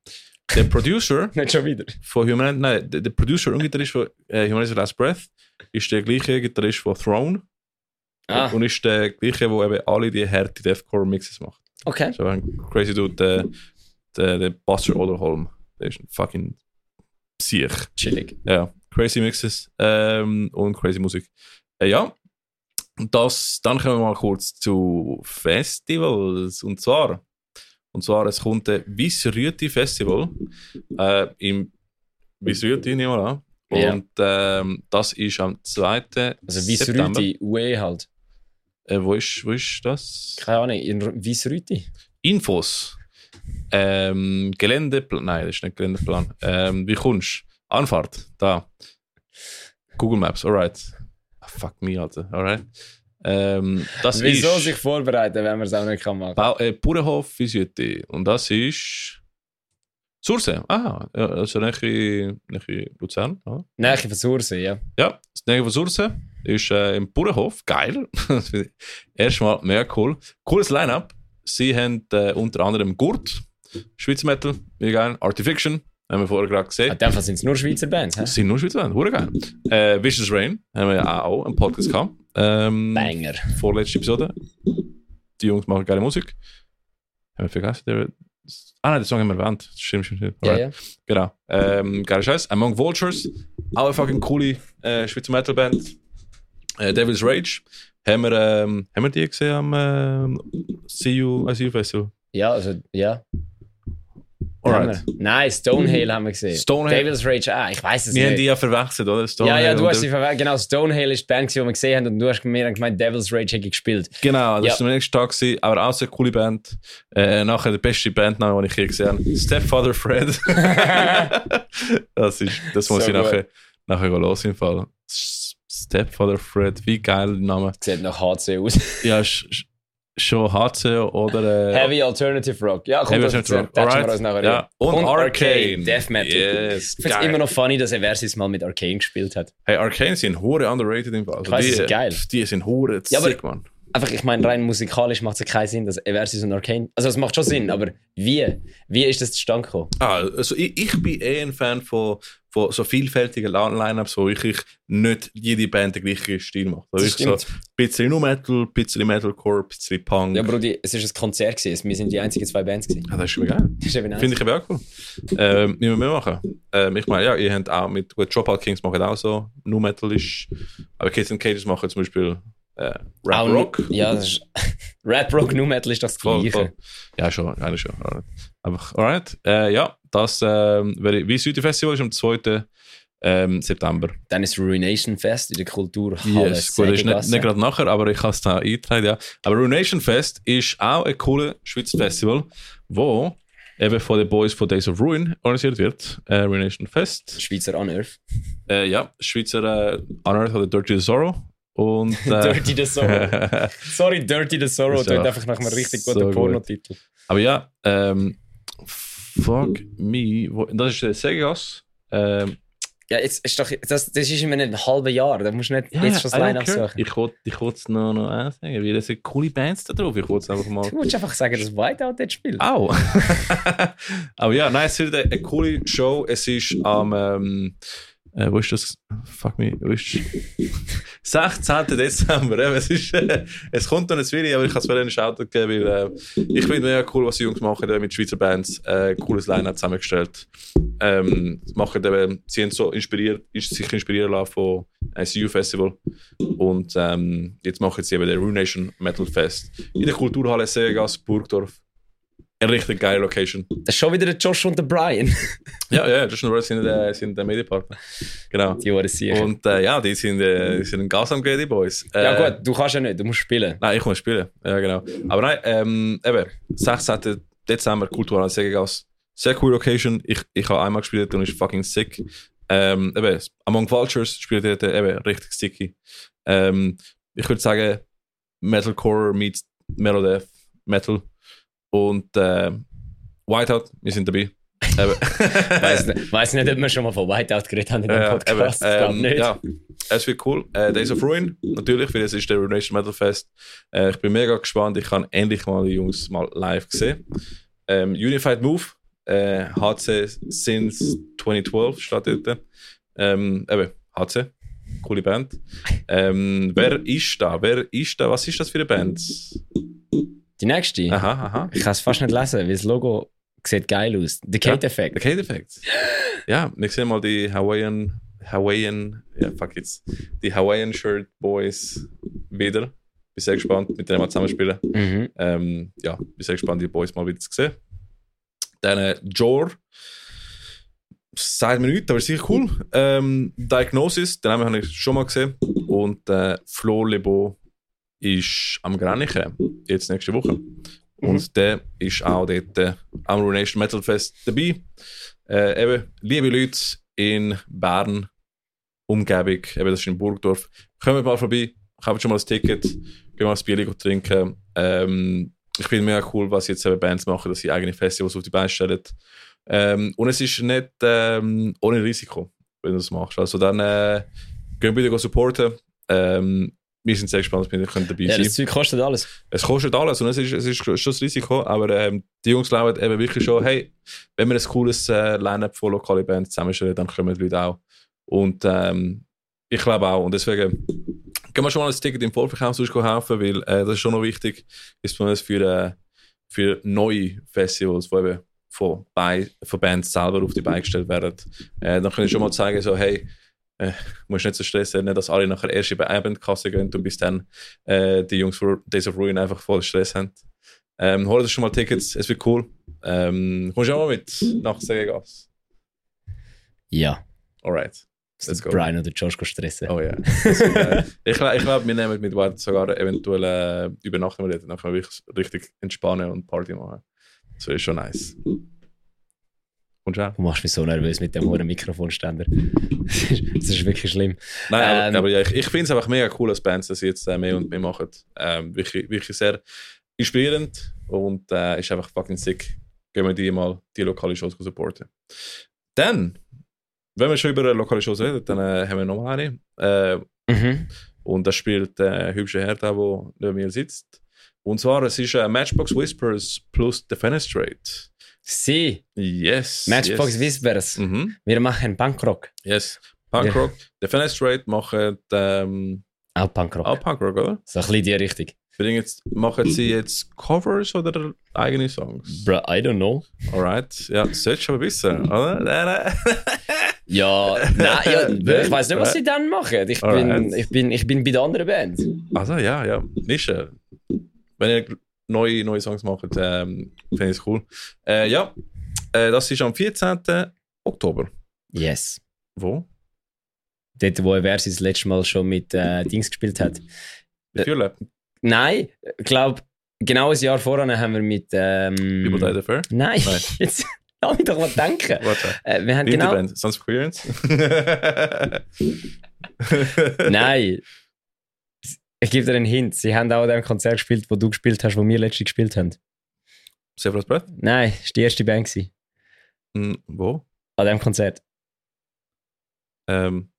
Der Producer... nicht schon wieder. Von Humanity... Nein, der, der Producer und Gitarrist von äh, Humanity's Last Breath ist der gleiche Gitarrist von Throne. Ah. Und ist der gleiche, der eben alle die härte Deathcore-Mixes macht. Okay. So ein crazy Dude, der, der, der Buster Oderholm. Der ist ein fucking Psych. Chillig. Ja, crazy Mixes ähm, und crazy Musik. Äh, ja. Und das, dann kommen wir mal kurz zu Festivals. Und zwar, und zwar es kommt ein Wyssrüti Festival äh, im Wyssrüti, nehmen wir an. Und ja. ähm, das ist am zweiten Also Wyssrüti, U E halt. Äh, wo, ist, wo ist das? Keine Ahnung, in Wyssrüti. Infos. Ähm, Geländeplan, nein, das ist nicht Geländeplan. Ähm, wie kommst du? Anfahrt, da. Google Maps, alright. Fuck me, Alter. Alright. Ähm, das Wieso ist sich vorbereiten, wenn man es auch nicht kann machen? Bau, äh, Purenhof, Visite. Und das ist... Sursee. Ah, also nähe Luzern. Ja. Nähe von Sursee, ja. Ja, das nähe von Sursee ist äh, im Purenhof. Geil. Erstmal mega cool. Cooles Line-Up. Sie haben äh, unter anderem Gurt, Schweizer Metal, mega geil. Artifiction. Haben wir vorher gerade gesehen. In dem Fall sind es nur Schweizer Bands. Es sind nur Schweizer Bands, verdammt geil. Äh, Vicious Rain haben wir ja auch einen Podcast gehabt. Ähm, Banger. Vorletzte Episode. Die Jungs machen geile Musik. Haben wir vergessen? Ah nein, den Song haben wir erwähnt. Stimmt, stimmt, stimmt. Ja, ja. Genau. Ähm, geiler Scheiß. Among Vultures. Auch eine fucking coole äh, Schweizer Metal Band. Äh, Devil's Rage. Haben wir, ähm, haben wir die gesehen am ähm, See You, I See You Festival? Ja, also, ja. Alright. Nein, Stonehale haben wir gesehen. Stonehale. Devil's Rage auch, ich weiß es wir nicht. Wir haben die ja verwechselt, oder? Stonehale ja, ja, du hast sie verwechselt. Genau, Stonehale ist die Band, die wir gesehen haben und du hast mir dann gemeint, Devil's Rage hätte ich gespielt. Genau, das ja. ist der nächste Tag gewesen, aber auch so eine coole Band. Äh, nachher der beste Bandname, den ich hier gesehen habe. Stepfather Fred. das, ist, das muss so ich nachher, nachher los im Fall. Stepfather Fred, wie geil der Name. Sieht nach H C aus. ja, schon H C oder... Äh, Heavy Alternative Rock. Ja, kommt das Alternative Rock. Right. Wir uns nachher ja. Und, und Arcane. Death Metal. Yes, ich finde es immer noch funny, dass Eversus mal mit Arcane gespielt hat. Hey, Arcane sind hure underrated. Im also die, ist geil. Die sind hure ja, sick, man. Einfach, ich meine, rein musikalisch macht es ja keinen Sinn, dass Eversus und Arcane... Also es macht schon Sinn, aber wie? Wie ist das zustande gekommen? Ah, also ich, ich bin eh ein Fan von... von so vielfältigen Line-Ups, wo ich, ich nicht jede Band den gleichen Stil macht. Also ich so ein bisschen nur Metal, ein bisschen Metalcore, ein bisschen Punk. Ja, Brudi, es war ein Konzert gewesen. Wir sind die einzigen zwei Bands gewesen. Ah, das ist schon geil. Nice. Finde ich eben auch cool. Ähm, müssen wir mehr machen. Ähm, ich meine, ja, ihr habt auch mit Dropout Kings machen auch so nur Metal-isch. Aber Kids in Cages machen zum Beispiel äh, Rap-Rock. Ja, das ist Rap-Rock, nur Metal ist das Gleiche. Voll, voll. Ja, schon, eigentlich schon. Alright. Aber, alright. Äh, ja. Das ähm, Wyssrüti Festival ist am zweiten Ähm, September. Dann ist Ruination Fest in der Kulturhalle. Yes, gut, das ist nicht, nicht gerade nachher, aber ich habe es da eingetragen. Ja. Aber Ruination Fest ist auch ein cooles Schweizer Festival, wo eben von den Boys von Days of Ruin organisiert wird. Äh, Ruination Fest. Schweizer Unearth. Äh, ja, Schweizer äh, Unearth oder Dirty the Sorrow. Und, äh, Dirty the Sorrow. Sorry, Dirty the Sorrow. Das klingt einfach nach einem richtig guten so Pornotitel. Gut. Aber ja, ähm, fuck me. Das ist der Segas. Ähm, Ja, jetzt ist doch, das, das ist immer ein halbes Jahr, da musst du nicht ja, jetzt schon das Line-Up suchen. Ich wollte es noch, noch ansagen, weil es sind coole Bands da drauf. Ich wollte es einfach mal... Du wolltest einfach sagen, dass Whiteout dort spielt. Au! Aber ja, nein, es wird eine, eine coole Show. Es ist am... Ähm, äh, wo ist das? Fuck me, wo ist das? sechzehnten Dezember. Äh, es, ist, äh, es kommt noch nicht zu wenig, aber ich kann es wieder einen Shoutout geben, weil äh, ich finde mega cool, was die Jungs machen äh, mit Schweizer Bands. Äh, cooles Line-Up zusammengestellt. Ähm, machen eben, sie haben so inspiriert, sich inspirieren lassen von I C U Festival und ähm, jetzt machen sie eben den Ruination Metal Fest in der Kulturhalle Seegas, Burgdorf. Eine richtig geile Location. Das ist schon wieder der Josh und der Brian. ja, ja, Josh und Brian sind der, sind der Medienpartner. Genau. Die waren sicher. Und äh, ja, die sind, äh, die sind ein Gas am G, die Boys. Äh, ja gut, du kannst ja nicht, du musst spielen. Nein, ich muss spielen, ja genau. Aber nein, ähm, eben, sechzehnten Dezember Kulturhalle Seegas. Sehr coole Location. Ich, ich habe einmal gespielt und ist fucking sick. Ähm, eben, Among Vultures spielt dort eben richtig sticky. Ähm, ich würde sagen, Metalcore meets Melodeath Metal. Und äh, Whiteout, wir sind dabei. Ich weiss nicht, weiss nicht, ob wir schon mal von Whiteout geredet haben in dem äh, Podcast. Ich glaube ähm, nicht. Ja. Es wird cool. Äh, Days of Ruin, natürlich, weil es ist der Ruination Metal Fest. Äh, ich bin mega gespannt. Ich kann endlich mal die Jungs mal live sehen. Ähm, Unified Move, äh, H C since twenty twelve steht dort. Ähm, eben, H C, coole Band. Ähm, wer ist da? Wer ist da? Was ist das für eine Band? Die nächste? Aha, aha. Ich kann es fast nicht lesen, weil das Logo sieht geil aus. Decade Effect. Decade Effect. Ja, wir sehen mal die Hawaiian, Hawaiian, ja fuck jetzt, die Hawaiian Shirt Boys wieder. Bin sehr gespannt, mit denen wir zusammenspielen. Mhm. Ähm, ja, bin sehr gespannt, die Boys mal wieder zu sehen. Dann äh, Jor. Sagt mir nichts, aber sicher cool. Ähm, Diagnosis, den haben wir schon mal gesehen. Und äh, Flo Lebeau ist am Gränichen, jetzt nächste Woche. Mhm. Und der ist auch dort äh, am Ruination Metal Fest dabei. Äh, eben, liebe Leute in Bern, Umgebung, eben das ist in Burgdorf, kommt mal vorbei. Kauft schon mal ein Ticket, gehen mal ein Bier trinken. Ähm, ich finde mega cool, was jetzt eben Bands machen, dass sie eigene Festivals auf die Beine stellen. Ähm, und es ist nicht ähm, ohne Risiko, wenn du das machst. Also dann äh, gehen bitte supporten. Ähm, wir sind sehr gespannt, wir können dabei sein. Ja, das Zeug kostet alles. Es kostet alles und es ist, es ist schon das Risiko. Aber ähm, die Jungs glauben eben wirklich schon, hey, wenn wir ein cooles äh, Line-Up von lokalen Bands zusammenstellen, dann kommen die Leute auch. Und ähm, ich glaube auch. Und deswegen können wir schon mal ein Ticket im Vorverkauf kaufen, weil äh, das ist schon noch wichtig, ist für, äh, für neue Festivals, die eben von, Be- von Bands selber auf die Beine gestellt werden. Äh, dann können ich schon mal zeigen, so, hey, äh, musst nicht so stressen, nicht, dass alle nachher erst über eine Abendkasse gehen und bis dann äh, die Jungs von Days of Ruin einfach voll Stress haben. Ähm, hol dir schon mal Tickets, es wird cool. Ähm, kommst du auch mal mit nach Seegas? Ja. Alright. Let's go. Brian oder Josh stressen. Oh ja. Yeah. ich glaube, glaub, wir nehmen mit White sogar eventuell äh, übernachten wir dort. Dann können wir richtig entspannen und Party machen. Das wäre schon nice. Und ja. Du machst mich so nervös mit dem hohen Mikrofonständer. das, ist, das ist wirklich schlimm. Nein, ähm, aber, aber ja, ich, ich finde es einfach mega cool als Bands, dass sie jetzt äh, mehr und mehr machen. Ähm, wirklich, wirklich sehr inspirierend und äh, ist einfach fucking sick. Gehen wir die mal die lokale Shows supporten. Dann. Wenn wir schon über lokale Shows reden, dann äh, haben wir noch eine. Äh, mhm. Und das spielt der äh, hübsche Herr da, der neben mir sitzt. Und zwar, es ist äh, Matchbox Whispers plus Defenestrate. Sie? Yes. Matchbox yes. Whispers. Mhm. Wir machen Punkrock. Yes. Punkrock. Ja. Defenestrate machen ähm, auch Punkrock. Auch Punkrock, oder? So ein bisschen die Richtung. Jetzt, machen sie jetzt Covers oder eigene Songs? Bruh, I don't know. Alright. Ja, das solltest du aber wissen, oder? Ja, nein, ja, ich weiss nicht, was sie dann machen. Ich bin, ich, bin, ich bin bei der anderen Band. Also ja, ja. Nische. Wenn ihr neue, neue Songs macht, ähm, finde ich es cool. Äh, ja, Äh, das ist am vierzehnten Oktober. Yes. Wo? Dort, wo Eversus das letzte Mal schon mit äh, Dings gespielt hat. Mit Fjord? Äh, nein, ich glaube, genau ein Jahr vorher haben wir mit... Ähm, People Die Dafür? Nein, nein. Jetzt lass mich doch mal denken. Warte. Äh, wir haben genau... Sons of Coherence? Nein. Ich gebe dir einen Hint. Sie haben auch an dem Konzert gespielt, wo du gespielt hast, wo wir letztens gespielt haben. Safe Last Breath? Nein, das war die erste Band. Mm, wo? An dem Konzert. Ähm...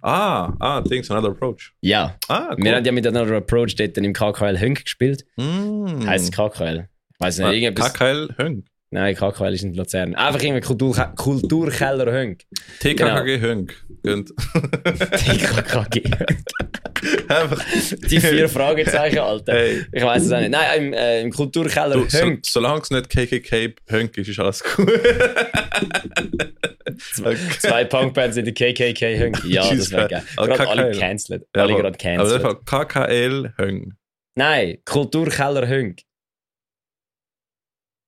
Ah, ah, Things Another Approach. Ja, ah, cool. Wir haben ja mit Another Approach dort im K K L Hönk gespielt. Mm. Heißt es K K L? Weiß nicht, irgendwas. K K L Hönk? Nein, K K L ist in Luzern. Einfach irgendwie Kultur- Kulturkeller Hönk. T K K G genau. Hönk. T K K G Einfach. Die vier Fragezeichen, Alter. Hey. Ich weiß es auch nicht. Nein, im, äh, im Kulturkeller du, Hönk. So, solange es nicht K K K Hönk ist, ist alles gut. Zwei, zwei Punkbands in der K K K Hönk. Ja, das wäre geil. Gerade K K L. Alle cancelled. Ja, alle gerade cancelled. Aber K K L Hönk. Nein, Kulturkeller Hönk.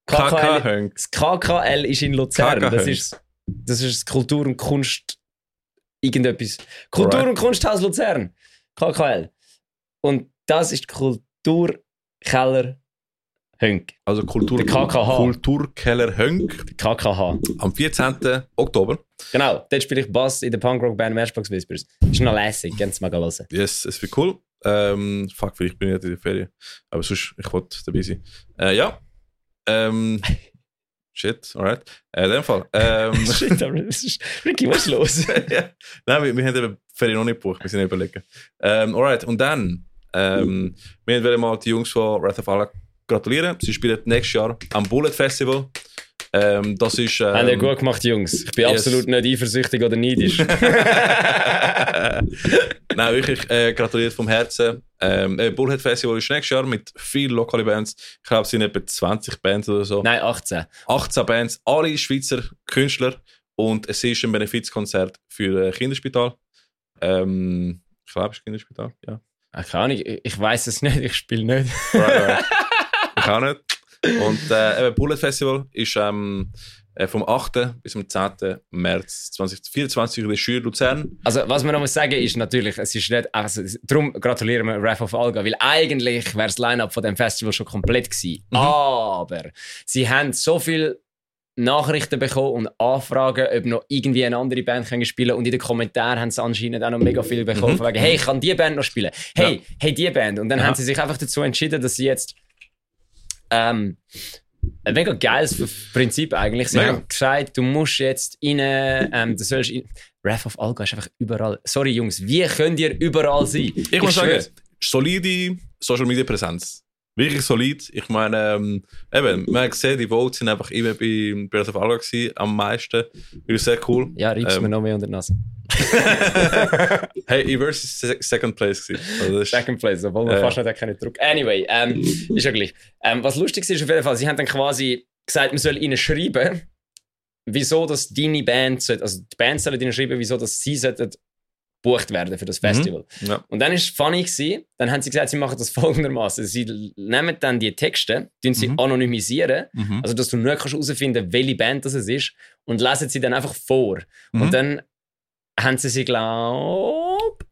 K K L Hönk. Das K K L ist in Luzern. Das ist, das ist das Kultur- und Kunst... Irgendetwas. Kultur- Alright. und Kunsthaus Luzern. K K L. Und das ist Kulturkeller Hönk. Also Kultur- K K H. Kulturkeller Hönk. Der K K H. Am vierzehnten Oktober. Genau, dort spiele ich Bass in der Punkrock-Band Matchbox Whispers. Ist noch lässig, ganz mal hören. Yes, es wird cool. Ähm, fuck, vielleicht bin ich nicht in der Ferien. Aber sonst, ich wollte dabei sein. Äh, ja. Ähm... Shit, alright. Äh, in dem Fall. Ähm, Shit, aber das ist wirklich was los. ja. Nein, wir, wir haben eben Ferien noch nicht gebraucht, wir sind nicht überlegen. Ähm, alright, und dann, ähm, wir wollen mal die Jungs von Wrath of Alga gratulieren. Sie spielen nächstes Jahr am Bullet Festival. Ähm, das ist... Ähm, haben ihr gut gemacht, Jungs. Ich bin yes. absolut nicht eifersüchtig oder neidisch. Nein, wirklich äh, gratuliert vom Herzen. Ähm, äh, Bullhead Festival ist nächstes Jahr mit vielen lokalen Bands. Ich glaube, es sind etwa zwanzig Bands oder so. Nein, achtzehn. achtzehn Bands, alle Schweizer Künstler. Und es ist ein Benefizkonzert für äh, Kinderspital. Ähm, ich glaube, es ist Kinderspital, ja. Keine Ahnung, ich, ich weiß es nicht, ich spiele nicht. Right, right. Ich auch nicht. Und äh, Bullet Festival ist ähm, äh, vom achten bis zum zehnten März zwanzig vierundzwanzig in der Schür Luzern. Also was man noch mal sagen ist natürlich, es ist nicht, also, darum gratulieren wir Wrath of Alga, weil eigentlich wäre das Line-Up von dem Festival schon komplett gewesen. Mhm. Aber sie haben so viele Nachrichten bekommen und Anfragen, ob noch irgendwie eine andere Band können spielen können. Und in den Kommentaren haben sie anscheinend auch noch mega viel bekommen, mhm. von wegen, hey, kann die Band noch spielen? Hey, ja. hey, die Band. Und dann ja. haben sie sich einfach dazu entschieden, dass sie jetzt Ähm, ein mega geiles Prinzip eigentlich. Sie mega. haben gesagt, du musst jetzt rein, ähm, du sollst rein. Wrath of Alga ist einfach überall. Sorry Jungs, wie könnt ihr überall sein? Ich, ich muss schwör. sagen, solide Social Media Präsenz. Wirklich solid. Ich meine, ähm, eben, man hat gesehen, die Votes sind einfach immer bei Wrath of Alga gewesen, am meisten. Das ist sehr cool. Ja, reibst ähm, mir noch mehr unter die Nase. Hey, Eversus ist Second Place gewesen. Also Second Place, obwohl man äh. fast nicht keinen Druck. Anyway, ähm, ist ja gleich. Ähm, was lustig ist auf jeden Fall, sie haben dann quasi gesagt, man soll ihnen schreiben, wieso dass deine Band, soll, also die Band soll ihnen schreiben, wieso dass sie sollten gebucht werden für das Festival. Mhm, ja. Und dann war es funny gewesen, dann haben sie gesagt, sie machen das folgendermaßen. Sie nehmen dann die Texte, tun sie mhm. anonymisieren, mhm. also dass du nicht herausfinden kannst, welche Band das ist, und lesen sie dann einfach vor. Mhm. Und dann haben sie sie, glaube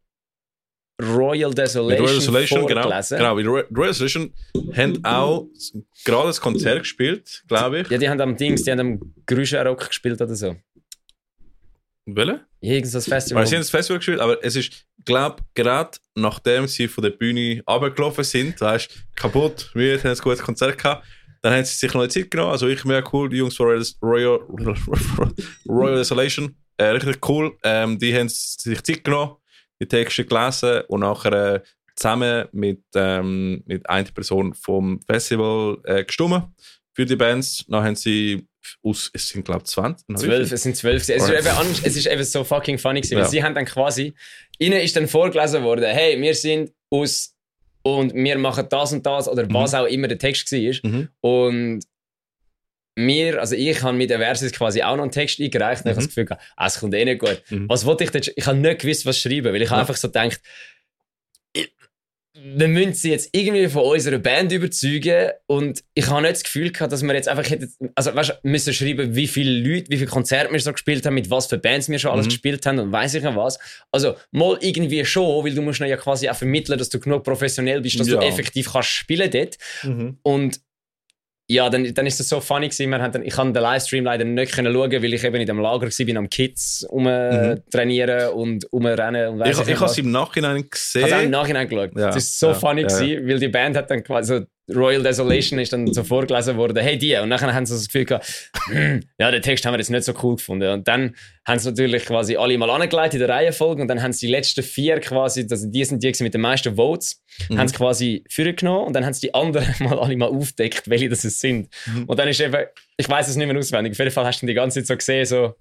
Royal Desolation, Royal Desolation vorgelesen. Genau, genau. Royal Desolation haben auch gerade das Konzert gespielt, glaube ich. Ja, die haben am Dings, die haben am Grüscher-Rock gespielt oder so. Welche? Irgendwas Festival. Sie haben das Festival gespielt, aber es ist, glaube ich, gerade nachdem sie von der Bühne runtergelaufen sind, weißt du, kaputt, wir haben ein gutes Konzert gehabt, dann haben sie sich noch eine Zeit genommen. Also ich mega cool, die Jungs von Royal, Royal, Royal Desolation, äh, richtig cool. Ähm, die haben sich Zeit genommen, die Texte gelesen und nachher äh, zusammen mit, ähm, mit einer Person vom Festival äh, gestimmt für die Bands. Dann haben sie aus, es sind glaube ich zwanzig, zwölf, es sind zwölf. Es ist, eben, es ist eben so fucking funny gewesen, weil ja. sie haben dann quasi, ihnen ist dann vorgelesen worden, hey, wir sind aus und wir machen das und das oder mhm. was auch immer der Text war. Mhm. Und mir, also ich habe mit der Versus quasi auch noch einen Text eingereicht und mhm. ich habe das Gefühl gehabt, ah, es kommt eh nicht gut. Mhm. Was wollte ich denn? Ich habe nicht gewusst, was schreiben, weil ich ja. einfach so gedacht, wir müssen sie jetzt irgendwie von unserer Band überzeugen und ich habe nicht das Gefühl gehabt, dass wir jetzt einfach hätten, also weißt, müssen schreiben, wie viele Leute, wie viele Konzerte wir schon gespielt haben, mit was für Bands wir schon alles mhm. gespielt haben und weiss ich noch was. Also mal irgendwie schon, weil du musst ja quasi auch vermitteln, dass du genug professionell bist, dass ja. du effektiv kannst spielen dort. Mhm. Und ja, dann, dann ist es so funny gewesen. Wir haben dann, ich konnte den Livestream leider nicht schauen, weil ich eben in dem Lager war, am Kids rumtrainieren mhm. und rumrennen. Und ich ich, ich habe es im Nachhinein gesehen. Ich habe es im Nachhinein geschaut. Es ja. war so ja. funny, ja. gewesen, weil die Band hat dann quasi, also Royal Desolation ist dann so vorgelesen worden, hey die. Und dann haben sie das Gefühl gehabt, hm, ja, den Text haben wir jetzt nicht so cool gefunden. Und dann haben sie natürlich quasi alle mal angelegt in der Reihenfolge und dann haben sie die letzten vier quasi, also die sind die mit den meisten Votes, mhm. haben sie quasi vorgenommen und dann haben sie die anderen mal alle mal aufgedeckt, welche das es sind. Mhm. Und dann ist eben, ich weiß es nicht mehr auswendig, auf jeden Fall hast du die ganze Zeit so gesehen, so,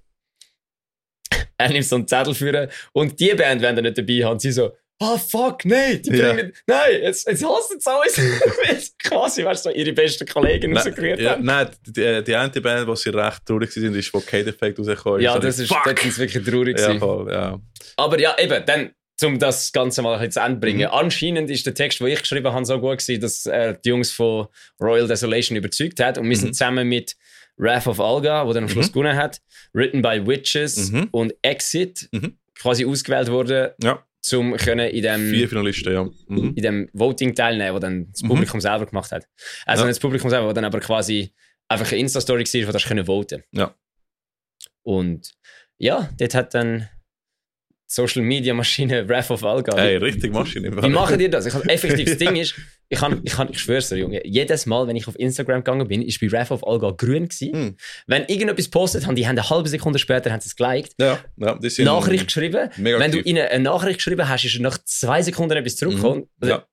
er nimmt so einen Zettel führen und die Band werden nicht dabei haben, sie so, ah, oh, fuck, nein, die yeah. bringen, nein, jetzt, jetzt hassen sie alles. Quasi, weißt du, ihre besten Kollegen rausgerührt ja, haben. Nein, die, die eine Band, die sie recht traurig waren, ist von Cade Effect rausgekommen. Ja, das ist, das ist wirklich traurig. Ja, voll, ja. Aber ja, eben, dann, um das Ganze mal ein bisschen zu Ende zu bringen. Mhm. Anscheinend ist der Text, den ich geschrieben habe, so gut gewesen, dass er die Jungs von Royal Desolation überzeugt hat. Und wir sind mhm. zusammen mit Wrath of Alga, der dann am Schluss mhm. gewonnen hat, Written by Witches mhm. und Exit mhm. quasi ausgewählt worden. Ja. Um in dem, vier Finalisten, ja. Mhm. in dem Voting teilnehmen, das dann das Publikum mhm. selber gemacht hat. Also ja. nicht das Publikum selber, das dann aber quasi einfach eine Insta-Story war, wo das können voten. Ja. Und ja, dort hat dann Social-Media-Maschine Wrath of Alga. Hey, richtig Maschine. Wie machen die das? Ich habe effektiv, das Ding ist, ich, kann, ich, kann, ich schwöre es dir, Junge, jedes Mal, wenn ich auf Instagram gegangen bin, war bei Wrath of Alga grün gewesen. Hm. Wenn irgendetwas postet, haben die haben eine halbe Sekunde später haben sie es geliked. Ja, ja, die sind Nachricht geschrieben. Wenn aktiv. Du ihnen eine Nachricht geschrieben hast, ist nach zwei Sekunden etwas zurückgekommen. Mhm. Ja.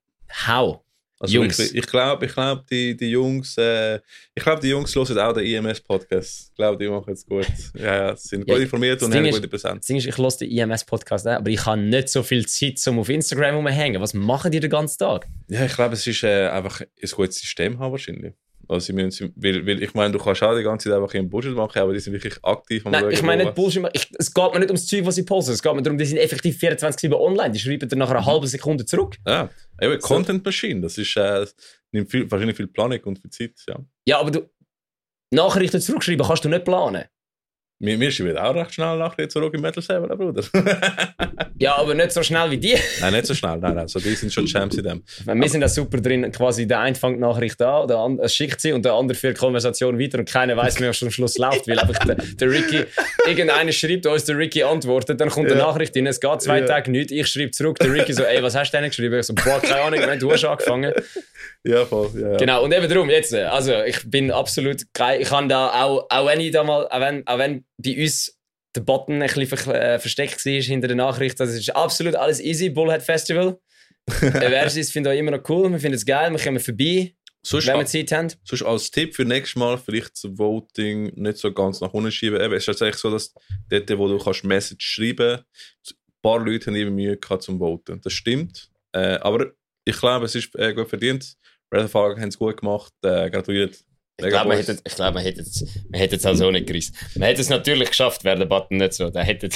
How? Also Jungs. Ich, ich glaube, ich glaub, die, die Jungs äh, ich glaube, die Jungs hören auch den I M S-Podcast. Ich glaube, die machen es gut. Ja, ja, sind gut ja, informiert und haben eine gute Präsenz. Das Ding ist, ich höre den I M S-Podcast auch, aber ich habe nicht so viel Zeit, um auf Instagram rumzuhängen. Was machen die den ganzen Tag? Ja, ich glaube, es ist äh, einfach ein gutes System haben wahrscheinlich. Also, weil, weil ich meine, du kannst auch die ganze Zeit einfach einen Bullshit machen, aber die sind wirklich aktiv. Nein, ich meine nicht Bullshit machen. Es geht mir nicht ums Zeug, was sie posten. Es geht mir darum, die sind effektiv vierundzwanzig sieben online. Die schreiben dann nach einer mhm. halben Sekunde zurück. Ja, ja Content Machine. Das ist, äh, nimmt viel, wahrscheinlich viel Planung und viel Zeit. Ja, ja aber du, Nachrichten zurückschreiben kannst du nicht planen. Mir, mir schreiben auch recht schnell Nachrichten zurück im Metal Server, Bruder. Ja, aber nicht so schnell wie die. Nein, nicht so schnell. Nein, nein. Also, die sind schon Champs in dem. Wir aber sind da super drin. Quasi der eine fängt die Nachricht an, der andere schickt sie und der andere führt die Konversation weiter und keiner weiß mehr, was am Schluss läuft. Weil einfach der, der Ricky, irgendeiner schreibt uns, der Ricky antwortet, dann kommt ja. eine Nachricht rein, es geht zwei ja. Tage nichts, ich schreibe zurück, der Ricky so, ey, was hast du denn geschrieben? Ich so, boah, keine Ahnung, wenn du hast angefangen. Ja, voll. Ja, ja. Genau, und eben darum, jetzt, also ich bin absolut geil. Ich kann da auch, auch wenn ich da mal, auch wenn, auch wenn bei uns der Button ein bisschen äh, versteckt war hinter der Nachricht, das ist absolut alles easy, Bullhead Festival. Eversus finden wir immer noch cool, wir finden es geil, wir kommen vorbei, sonst wenn wir Zeit haben. Sonst als Tipp für nächstes Mal vielleicht zum Voting nicht so ganz nach unten schieben. Eben, es ist tatsächlich so, dass dort, wo du kannst Message schreiben kannst, ein paar Leute haben eben Mühe gehabt zum Voten. Das stimmt, äh, aber ich glaube, es ist äh, gut verdient. Wrath of Alga haben es gut gemacht. Äh, gratuliert. Ich glaube, man hätte glaub, es auch so nicht gerissen. Man hätte es natürlich geschafft, wäre der Button nicht so. Da hätte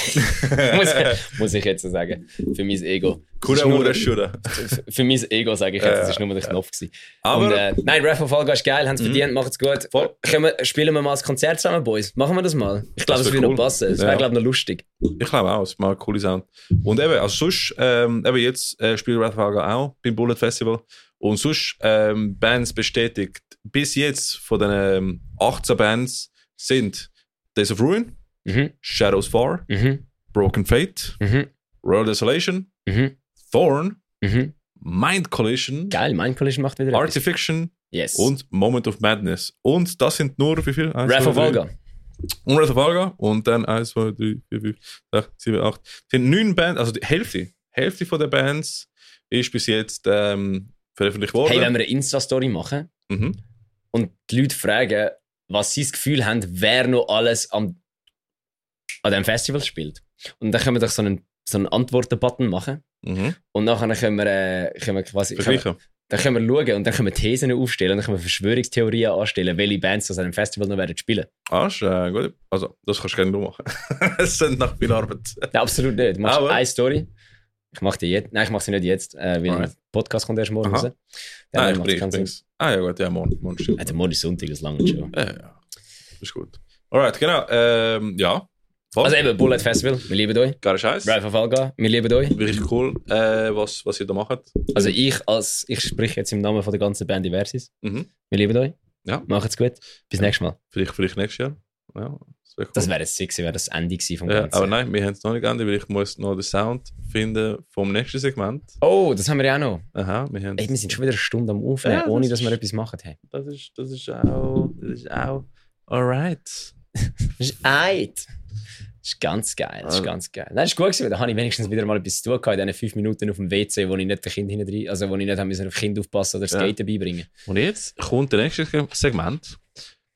muss, muss ich jetzt so sagen. Für mein Ego. Kura Mura Schura. Für, für mein Ego sage ich jetzt, das war äh, nur der Knopf. Gewesen. Aber, und, äh, nein, Wrath of Alga ist geil, haben es mm. verdient, macht es gut. Voll. Wir, spielen wir mal das Konzert zusammen, Boys. Machen wir das mal. Ich glaube, es würde cool. noch passen. Es ja. wäre, glaube ich, noch lustig. Ich glaube auch, es macht einen coolen Sound. Und eben, also sonst, ähm, eben jetzt äh, spielt Wrath of Alga auch beim Bullet Festival. Und sonst, ähm, Bands bestätigt, bis jetzt von den ähm, achtzehn Bands sind Days of Ruin, mhm. Shadows Far, mhm. Broken Fate, mhm. Royal Desolation, mhm. Thorn, mhm. Mind Collision, geil, Mind Collision macht wieder Artifiction yes. und Moment of Madness. Und das sind nur, wie viel? Wrath of Alga. Und Wrath of Alga. Und dann eins, zwei, drei, vier, fünf, sechs, sieben, acht. Es sind neun Bands, also die Hälfte, Hälfte von den Bands ist bis jetzt ähm, veröffentlicht worden. Hey, wenn wir eine Insta-Story machen mhm. und die Leute fragen, was sie das Gefühl haben, wer noch alles am, an diesem Festival spielt. Und dann können wir doch so einen, so einen Antworten-Button machen. Mhm. Und nachher können wir, äh, können wir quasi. Können wir, dann können wir schauen und dann können wir Thesen aufstellen und dann können wir Verschwörungstheorien anstellen, welche Bands das an einem Festival noch werden spielen. Ah, ist äh, gut. Also, das kannst du gerne nur machen. Es sind nach viel Arbeit. Ja, absolut nicht. Du machst aber eine Story. Ich mache die jetzt. Nein, ich mache sie nicht jetzt, äh, weil der Podcast kommt erst morgen raus. Nein, ich bring's. Ah ja gut, ja, morgen. Morgen, ja, der morgen ist Sonntag, das lange schon. Ja, ja. Ist gut. Alright, genau. Ähm, ja. Voll. Also eben, Bullet Festival, wir lieben euch. Gar Scheiß. Wrath of Alga, wir lieben euch. Wirklich cool, äh, was, was ihr da macht. Also ich als, ich spreche jetzt im Namen von der ganzen Band Eversus. Mhm. Wir lieben euch. Ja. Macht's gut. Bis ja. nächstes Mal. Vielleicht, vielleicht nächstes Jahr. Ja, das wäre cool. Das wäre jetzt sick, wäre das Ende gewesen vom ja, Ganzen. Aber nein, wir haben es noch nicht Ende, weil ich muss noch den Sound finden vom nächsten Segment. Oh, das haben wir ja auch noch. Aha, wir haben. Ey, wir sind schon wieder eine Stunde am Aufnehmen, ja, ohne das dass ist, wir etwas machen. Hey. Das ist, das ist auch, das ist auch, alright. Das ist alt. Das ist ganz geil, das ist ganz geil. Nein, das war gut, weil da habe ich wenigstens wieder mal etwas zu tun gehabt in diesen fünf Minuten auf dem W C, wo ich nicht das Kind hinten rein, also wo ich nicht auf das Kind aufpassen oder das Skaten ja. beibringen. Und jetzt kommt der nächste Segment.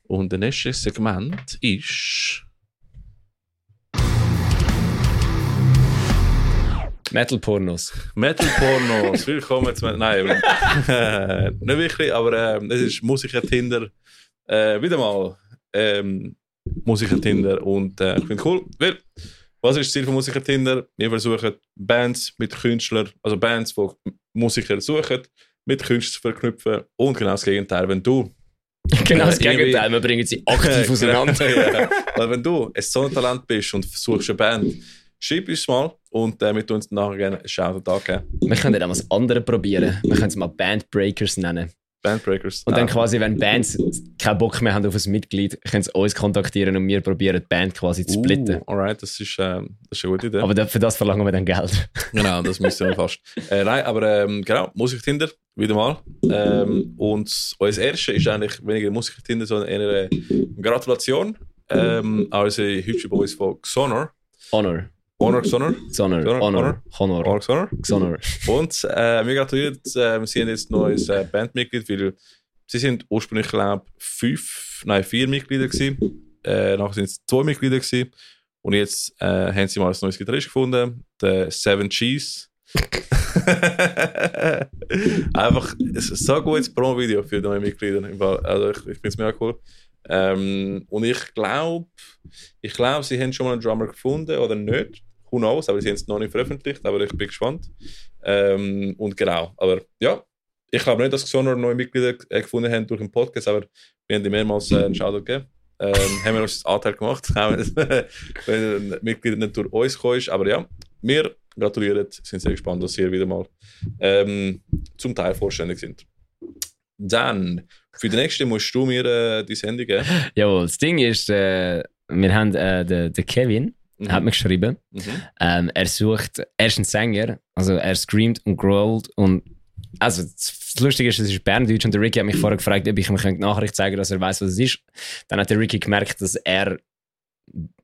Und das nächste Segment ist... Metal-Pornos. Metal-Pornos. Willkommen zu... Nein, nicht wirklich, aber ähm, es ist Musiker Tinder. Äh, wieder mal ähm, Musiker Tinder. Und äh, ich finde cool, weil... Was ist das Ziel von Musiker Tinder? Wir versuchen Bands mit Künstlern, also Bands, die Musiker suchen, mit Künstlern zu verknüpfen. Und genau das Gegenteil, wenn du... Genau das Gegenteil, wir bringen sie aktiv auseinander. Ja. Weil wenn du ein Sonnentalent bist und suchst eine Band, schreib uns mal und äh, wir tun uns nachher gerne einen Shoutout angeben. Wir können dann auch was anderes probieren. Wir können es mal Bandbreakers nennen. Bandbreakers. Und dann ah. quasi, wenn Bands keinen Bock mehr haben auf ein Mitglied, können sie uns kontaktieren und wir probieren die Band quasi zu splitten. Uh, alright, das ist, äh, das ist eine gute Idee. Aber für das verlangen wir dann Geld. Genau, das müssen wir fast. Äh, nein, aber ähm, genau, Musiker Tinder. Wieder mal. Ähm, und unser Erste ist eigentlich weniger Musiker Tinder, sondern eher eine Gratulation ähm, an unsere hübschen Boys von Xonor. Honor. Honor, Xonor. Xonor. Xonor. Honor. Honor. Honor. Xonor. Xonor. Und äh, wir gratulieren, äh, sie haben jetzt noch ein äh, Bandmitglied, weil sie sind ursprünglich, glaube ich, fünf, nein, vier Mitglieder gewesen. Äh, nachher sind es zwei Mitglieder gewesen. Und jetzt äh, haben sie mal ein neues Gitarrist gefunden, der Seven Cheese. Einfach es ist so ein gutes Promo-Video für neue Mitglieder. Also ich, ich finde es mega cool. Ähm, und ich glaube, ich glaube, sie haben schon mal einen Drummer gefunden oder nicht. Who knows, aber sie haben es noch nicht veröffentlicht, aber ich bin gespannt. Ähm, und genau, aber ja, ich glaube nicht, dass Xonor neue Mitglieder äh, gefunden haben durch den Podcast, aber wir haben die mehrmals äh, einen Shoutout gegeben. Ähm, haben wir uns einen Anteil gemacht, wenn ein Mitglied nicht durch uns gekommen ist, aber ja, wir gratulieren, sind sehr gespannt, dass ihr wieder mal ähm, zum Teil vollständig sind. Dann, für den nächsten musst du mir äh, dein Handy geben. Jawohl, das Ding ist, äh, wir haben äh, den, den Kevin, mhm. hat mir geschrieben, mhm. ähm, er sucht, er ist ein Sänger, also er screamt und growlt und also das Lustige ist, es ist Berndeutsch und der Ricky hat mich vorher gefragt, ob ich ihm eine Nachricht zeigen könnte, dass er weiß, was es ist. Dann hat der Ricky gemerkt, dass er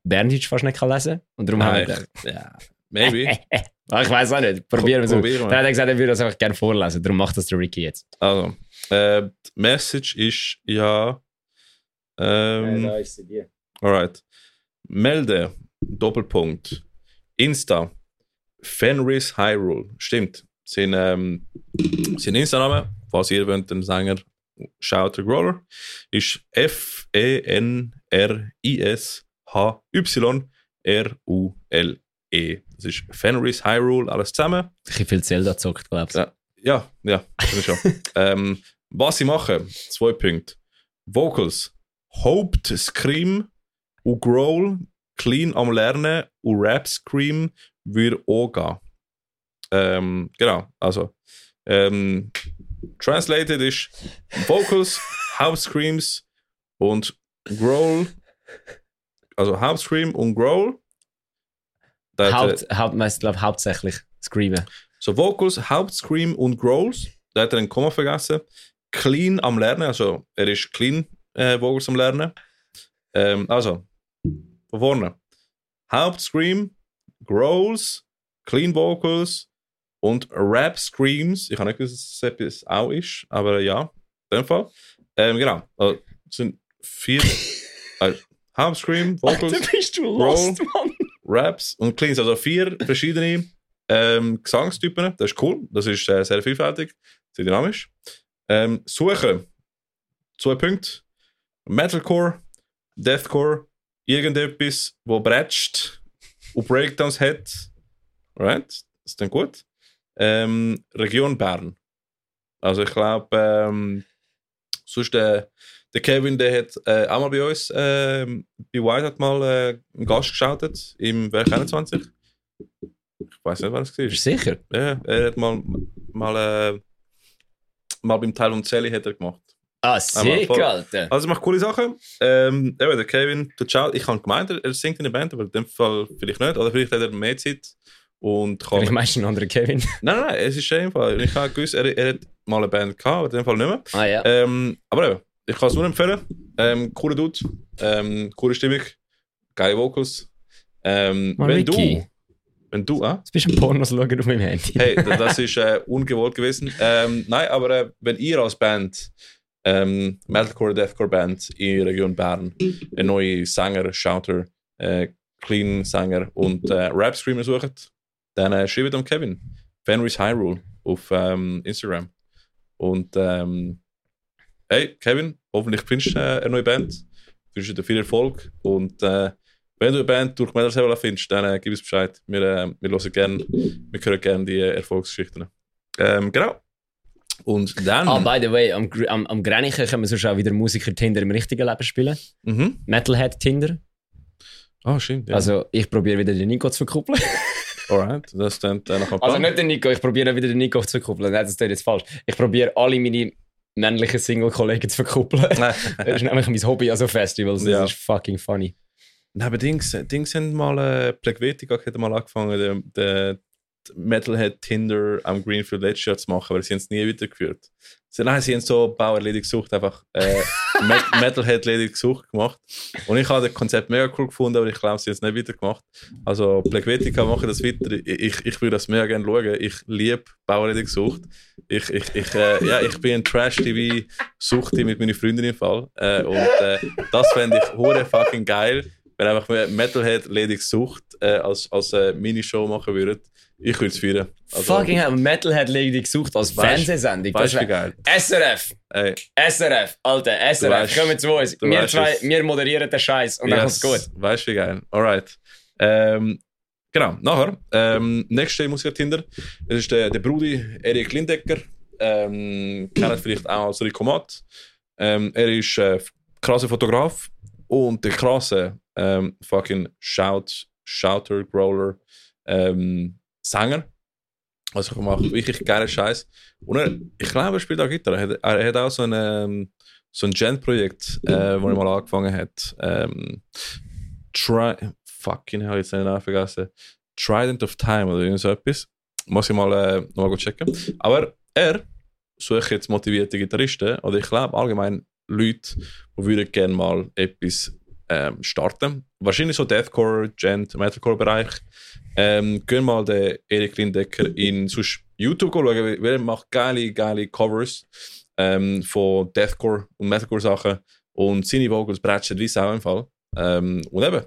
Berndeutsch fast nicht lesen kann und darum haben wir gedacht, ja. Maybe. Ich weiß auch nicht. Probieren wir es. Probier Dann hat er gesagt, er würde das einfach gerne vorlesen. Darum macht das der Ricky jetzt. Also, äh, die Message ist ja. Ähm, ja, da ist sie dir. Alright. Melde, Doppelpunkt. Insta, Fenris Hyrule. Stimmt. Sein, ähm, sein Insta-Name, falls ihr wollt, den Sänger Shouter Growler, ist F E N R I S H Y R U L E. Das ist Fenris Hyrule, alles zusammen. Ich viel Zelda zockt, glaubst du? Ja, ja, ja kann ich schon. ähm, was sie machen, zwei Punkte. Vocals, Hoped Scream und Growl, Clean am Lernen und Rap Scream würde auch gehen. Ähm, genau, also ähm, translated ist Vocals, House Screams und Growl, also House Scream und Growl. Haupt, äh, Haupt, meist, glaub, hauptsächlich Screamen. So Vocals, Hauptscream und Growls. Da hat er einen Komma vergessen. Clean am Lernen, also er ist clean äh, Vocals am Lernen. Ähm, also, von vorne. Hauptscream, Growls, Clean Vocals und Rap Screams. Ich habe nicht gewusst, dass es etwas auch ist, aber ja, in dem Fall. Ähm, genau, also, es sind vier. äh, Hauptscream, Vocals, Alter, bist du lost, Growl, Mann. Raps und Cleans, also vier verschiedene ähm, Gesangstypen. Das ist cool, das ist äh, sehr vielfältig, sehr dynamisch. Ähm, suchen, zwei Punkte, Metalcore, Deathcore, irgendetwas, wo bretscht und Breakdowns hat. Alright, das klingt gut. Ähm, Region Bern. Also ich glaube, ähm, sonst äh, der Kevin, der hat äh, auch mal bei uns, äh, bei Whiteout mal äh, einen Gast geschautet im Werk einundzwanzig. Ich weiß nicht, wann es war. Bist du sicher? Ja, er hat mal, mal, äh, mal beim Teil um Zelli hat er gemacht. Ah, sicher, Alter. Also macht coole Sachen. Ähm, ja, der Kevin, der Child, ich habe gemeint, er singt in der Band, aber in dem Fall vielleicht nicht. Oder vielleicht hat er mehr Zeit. Und kann ich meinst einen anderen Kevin? Nein, nein, es ist ein Fall. Ich habe gewusst, er, er hat mal eine Band gehabt, aber in dem Fall nicht mehr. Ah, ja. Ähm, aber eben, ich kann es nur empfehlen. Ähm, cooler Dude, ähm, coole Stimmung, geile Vocals. Ähm, wenn Ricky. du... Wenn du, ah? Jetzt bist du ein Pornos schauen auf meinem Handy. Hey, das ist äh, ungewollt gewesen. Ähm, nein, aber äh, wenn ihr als Band, ähm, Metalcore, Deathcore Band in der Region Bern, einen neuen Sänger, Shouter, äh, Clean Sänger und äh, Rap Screamer sucht, dann äh, schreibt an Kevin. Fenris Hyrule auf ähm, Instagram. Und ähm, hey, Kevin, hoffentlich findest du äh, eine neue Band. Ich wünsche dir viel Erfolg und äh, wenn du eine Band durch Metal Sabola findest, dann äh, gib uns Bescheid. Wir, äh, wir hören gerne, wir hören gerne die äh, Erfolgsgeschichten. Ähm, genau. Und dann... Ah, by the way, am, am, am Gränichen können wir sonst auch wieder Musiker-Tinder im richtigen Leben spielen. Mhm. Metalhead-Tinder. Ah, oh, stimmt. Ja. Also, ich probiere wieder den Nico zu verkuppeln. Alright, das klingt äh, nach einem Plan. Also nicht den Nico, ich probiere wieder den Nico zu verkuppeln. Nein, das klingt jetzt falsch. Ich probiere alle meine männlichen Single-Kollegen zu verkuppeln. Das ist nämlich mein Hobby an so Festivals. Das ja. ist fucking funny. Neben Dings, Dings haben mal, äh, Plagvetikak hat mal angefangen, den Metalhead Tinder am Greenfield letztes Jahr zu machen, weil sie haben es nie weitergeführt. Sie, nein, sie haben so Bauerledig gesucht, einfach äh, Metalhead-ledig gesucht gemacht. Und ich habe das Konzept mega cool gefunden, aber ich glaube, sie haben es nicht weitergemacht. Also Plagvetikak machen das weiter. Ich, ich, ich würde das mega gerne schauen. Ich liebe Bauerledig gesucht. Ich, ich, ich, äh, ja, ich bin ein Trash-T V-Suchti mit meiner Freundin im Fall. Äh, und äh, das fände ich hure fucking geil. Wenn einfach Metalhead ledig sucht äh, als, als äh, Minishow machen würdet, ich würde es feiern. Also, fucking hell, Metalhead ledig sucht als Fernsehsendung. Weißt, das geil. S R F! Ey. S R F! Alter, S R F! Kommen zu uns! Wir zwei, wir moderieren den Scheiß und yes. dann ist es gut. Weißt du, wie geil. Alright. Ähm, genau, nachher. Ähm, nächste Musiker-Tinder. Das ist der, der Brudi, Erik Lindecker. Ähm, kennt vielleicht auch als Rico Matt. Ähm, er ist äh, krasser Fotograf und der krasse Ähm, fucking Shout, Shouter, Growler, ähm, Sänger. Also ich mache wirklich geilen Scheiß. Und er, ich glaube, er spielt auch Gitarre. Er, er hat auch so ein, so ein Gent-Projekt, äh, wo er mal angefangen hat. Ähm, try, fucking hell, jetzt habe ich den Namen vergessen. Trident of Time oder irgend so etwas. Muss ich mal äh, nochmal checken. Aber er sucht jetzt motivierte Gitarristen oder ich glaube allgemein Leute, die würden gerne mal etwas Ähm, starten. Wahrscheinlich so Deathcore, Gent, Metalcore-Bereich. Ähm, gehen mal den Erik Lindecker in YouTube schauen, weil er macht geile, geile Covers ähm, von Deathcore und Metalcore-Sachen und seine Vocals bretschen wie Sau im Fall. Ähm, und eben,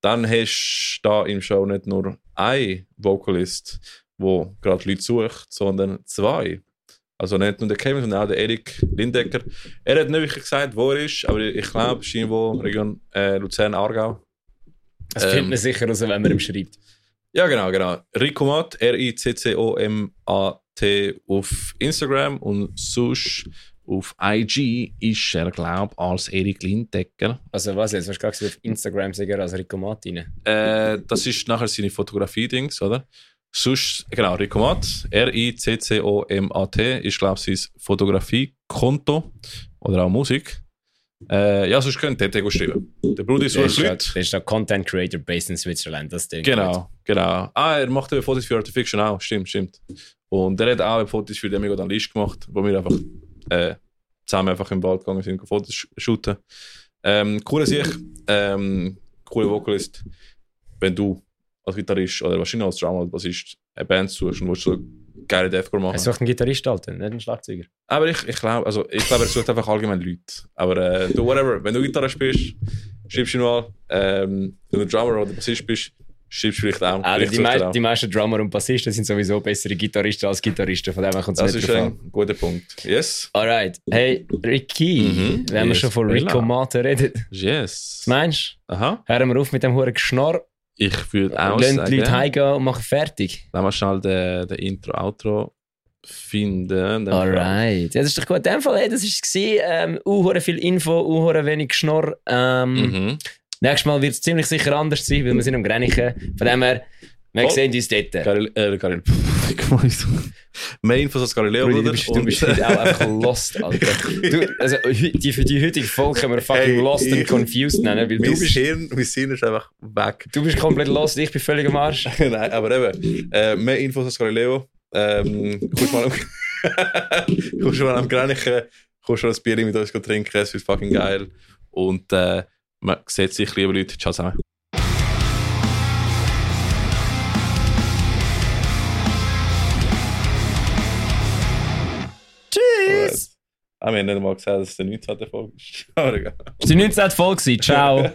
dann hast du da im Show nicht nur ein Vocalist, der gerade Leute sucht, sondern zwei. Also nicht nur der Kevin, sondern auch der Erik Lindecker. Er hat nicht wirklich gesagt, wo er ist, aber ich glaube, es ist irgendwo Region äh, Luzern-Aargau. Das ähm, findet man sicher raus, wenn man ihm schreibt. Ja, genau, genau. Rico Matt, R I C C O M A T auf Instagram und sonst auf I G ist er, glaube ich, als Erik Lindecker. Also was jetzt? Hast du gesagt, auf Instagram sicher als Rico Matt rein? Äh, das ist nachher seine Fotografie-Dings, oder? Sonst, genau, Rico Matt, R I C C O M A T, ist, glaube ich, sein Fotografie-Konto oder auch Musik. Äh, ja, sonst könnt ihr dort schreiben. Der Bruder sucht Leute. Halt, der ist noch Content Creator based in Switzerland, das Ding. Genau, genau. Ah, er macht eben Fotos für Artifiction auch, stimmt, stimmt. Und er hat auch Fotos für Demigodan List gemacht, wo wir einfach äh, zusammen einfach im Wald gegangen sind und Fotos shooten. Ähm, cooler Sieg, ähm, cooler Vocalist, wenn du als Gitarrist oder wahrscheinlich als Drummer oder Bassist eine Band suchst und willst so geile Deathcore machen. Er sucht einen Gitarrist, Alter, nicht einen Schlagzeuger. Aber ich, ich glaube, also ich glaube, er sucht einfach allgemein Leute. Aber äh, du, whatever, wenn du Gitarre spielst, schreibst du mal. Ähm, wenn du Drummer oder Bassist bist, schreibst du vielleicht auch. Also vielleicht die, mei- auch. Die meisten Drummer und Bassisten sind sowieso bessere Gitarristen als Gitarristen, von dem her kommt es nicht drauf an. Das ist ein guter Punkt. Yes. Alright. Hey, Ricky, mhm. wenn yes. wir schon von Rico Mate reden. Yes. Was meinst du? Hören wir auf mit dem Huren Geschnorr. Ich würde auch Lönnt sagen... Lass die Leute heimgehen und machen fertig. Lass mal schnell den, den Intro-Outro finden. Alright. Ja, das ist doch gut. In dem Fall, hey, das war es. Ähm, uh, viel Info, uh, wenig Geschnorr. Ähm, mhm. Nächstes Mal wird es ziemlich sicher anders sein, weil wir sind am Gränichen. Von dem her, wir oh. sehen uns dort. Garil, äh, Garil. Mehr Infos als Galileo, Bruder. Du bist, du bist heute auch einfach lost, Alter. Du, also, die, für die heutige Folge können wir fucking hey, lost und confused nennen. Weil mein, du bist, Hirn, mein Hirn ist einfach weg. Du bist komplett lost, ich bin völlig am Arsch. Nein, aber eben, äh, mehr Infos als Galileo. Ähm, kommst mal am Gränichen, kommst mal ein Bier mit uns trinken, es wird fucking geil. Und äh, man sieht sich, liebe Leute. Ciao zusammen. Ah, wir haben nicht mal gesagt, dass es die neunzehnte Folge ist. Ist die neunzehnte Folge? Ciao!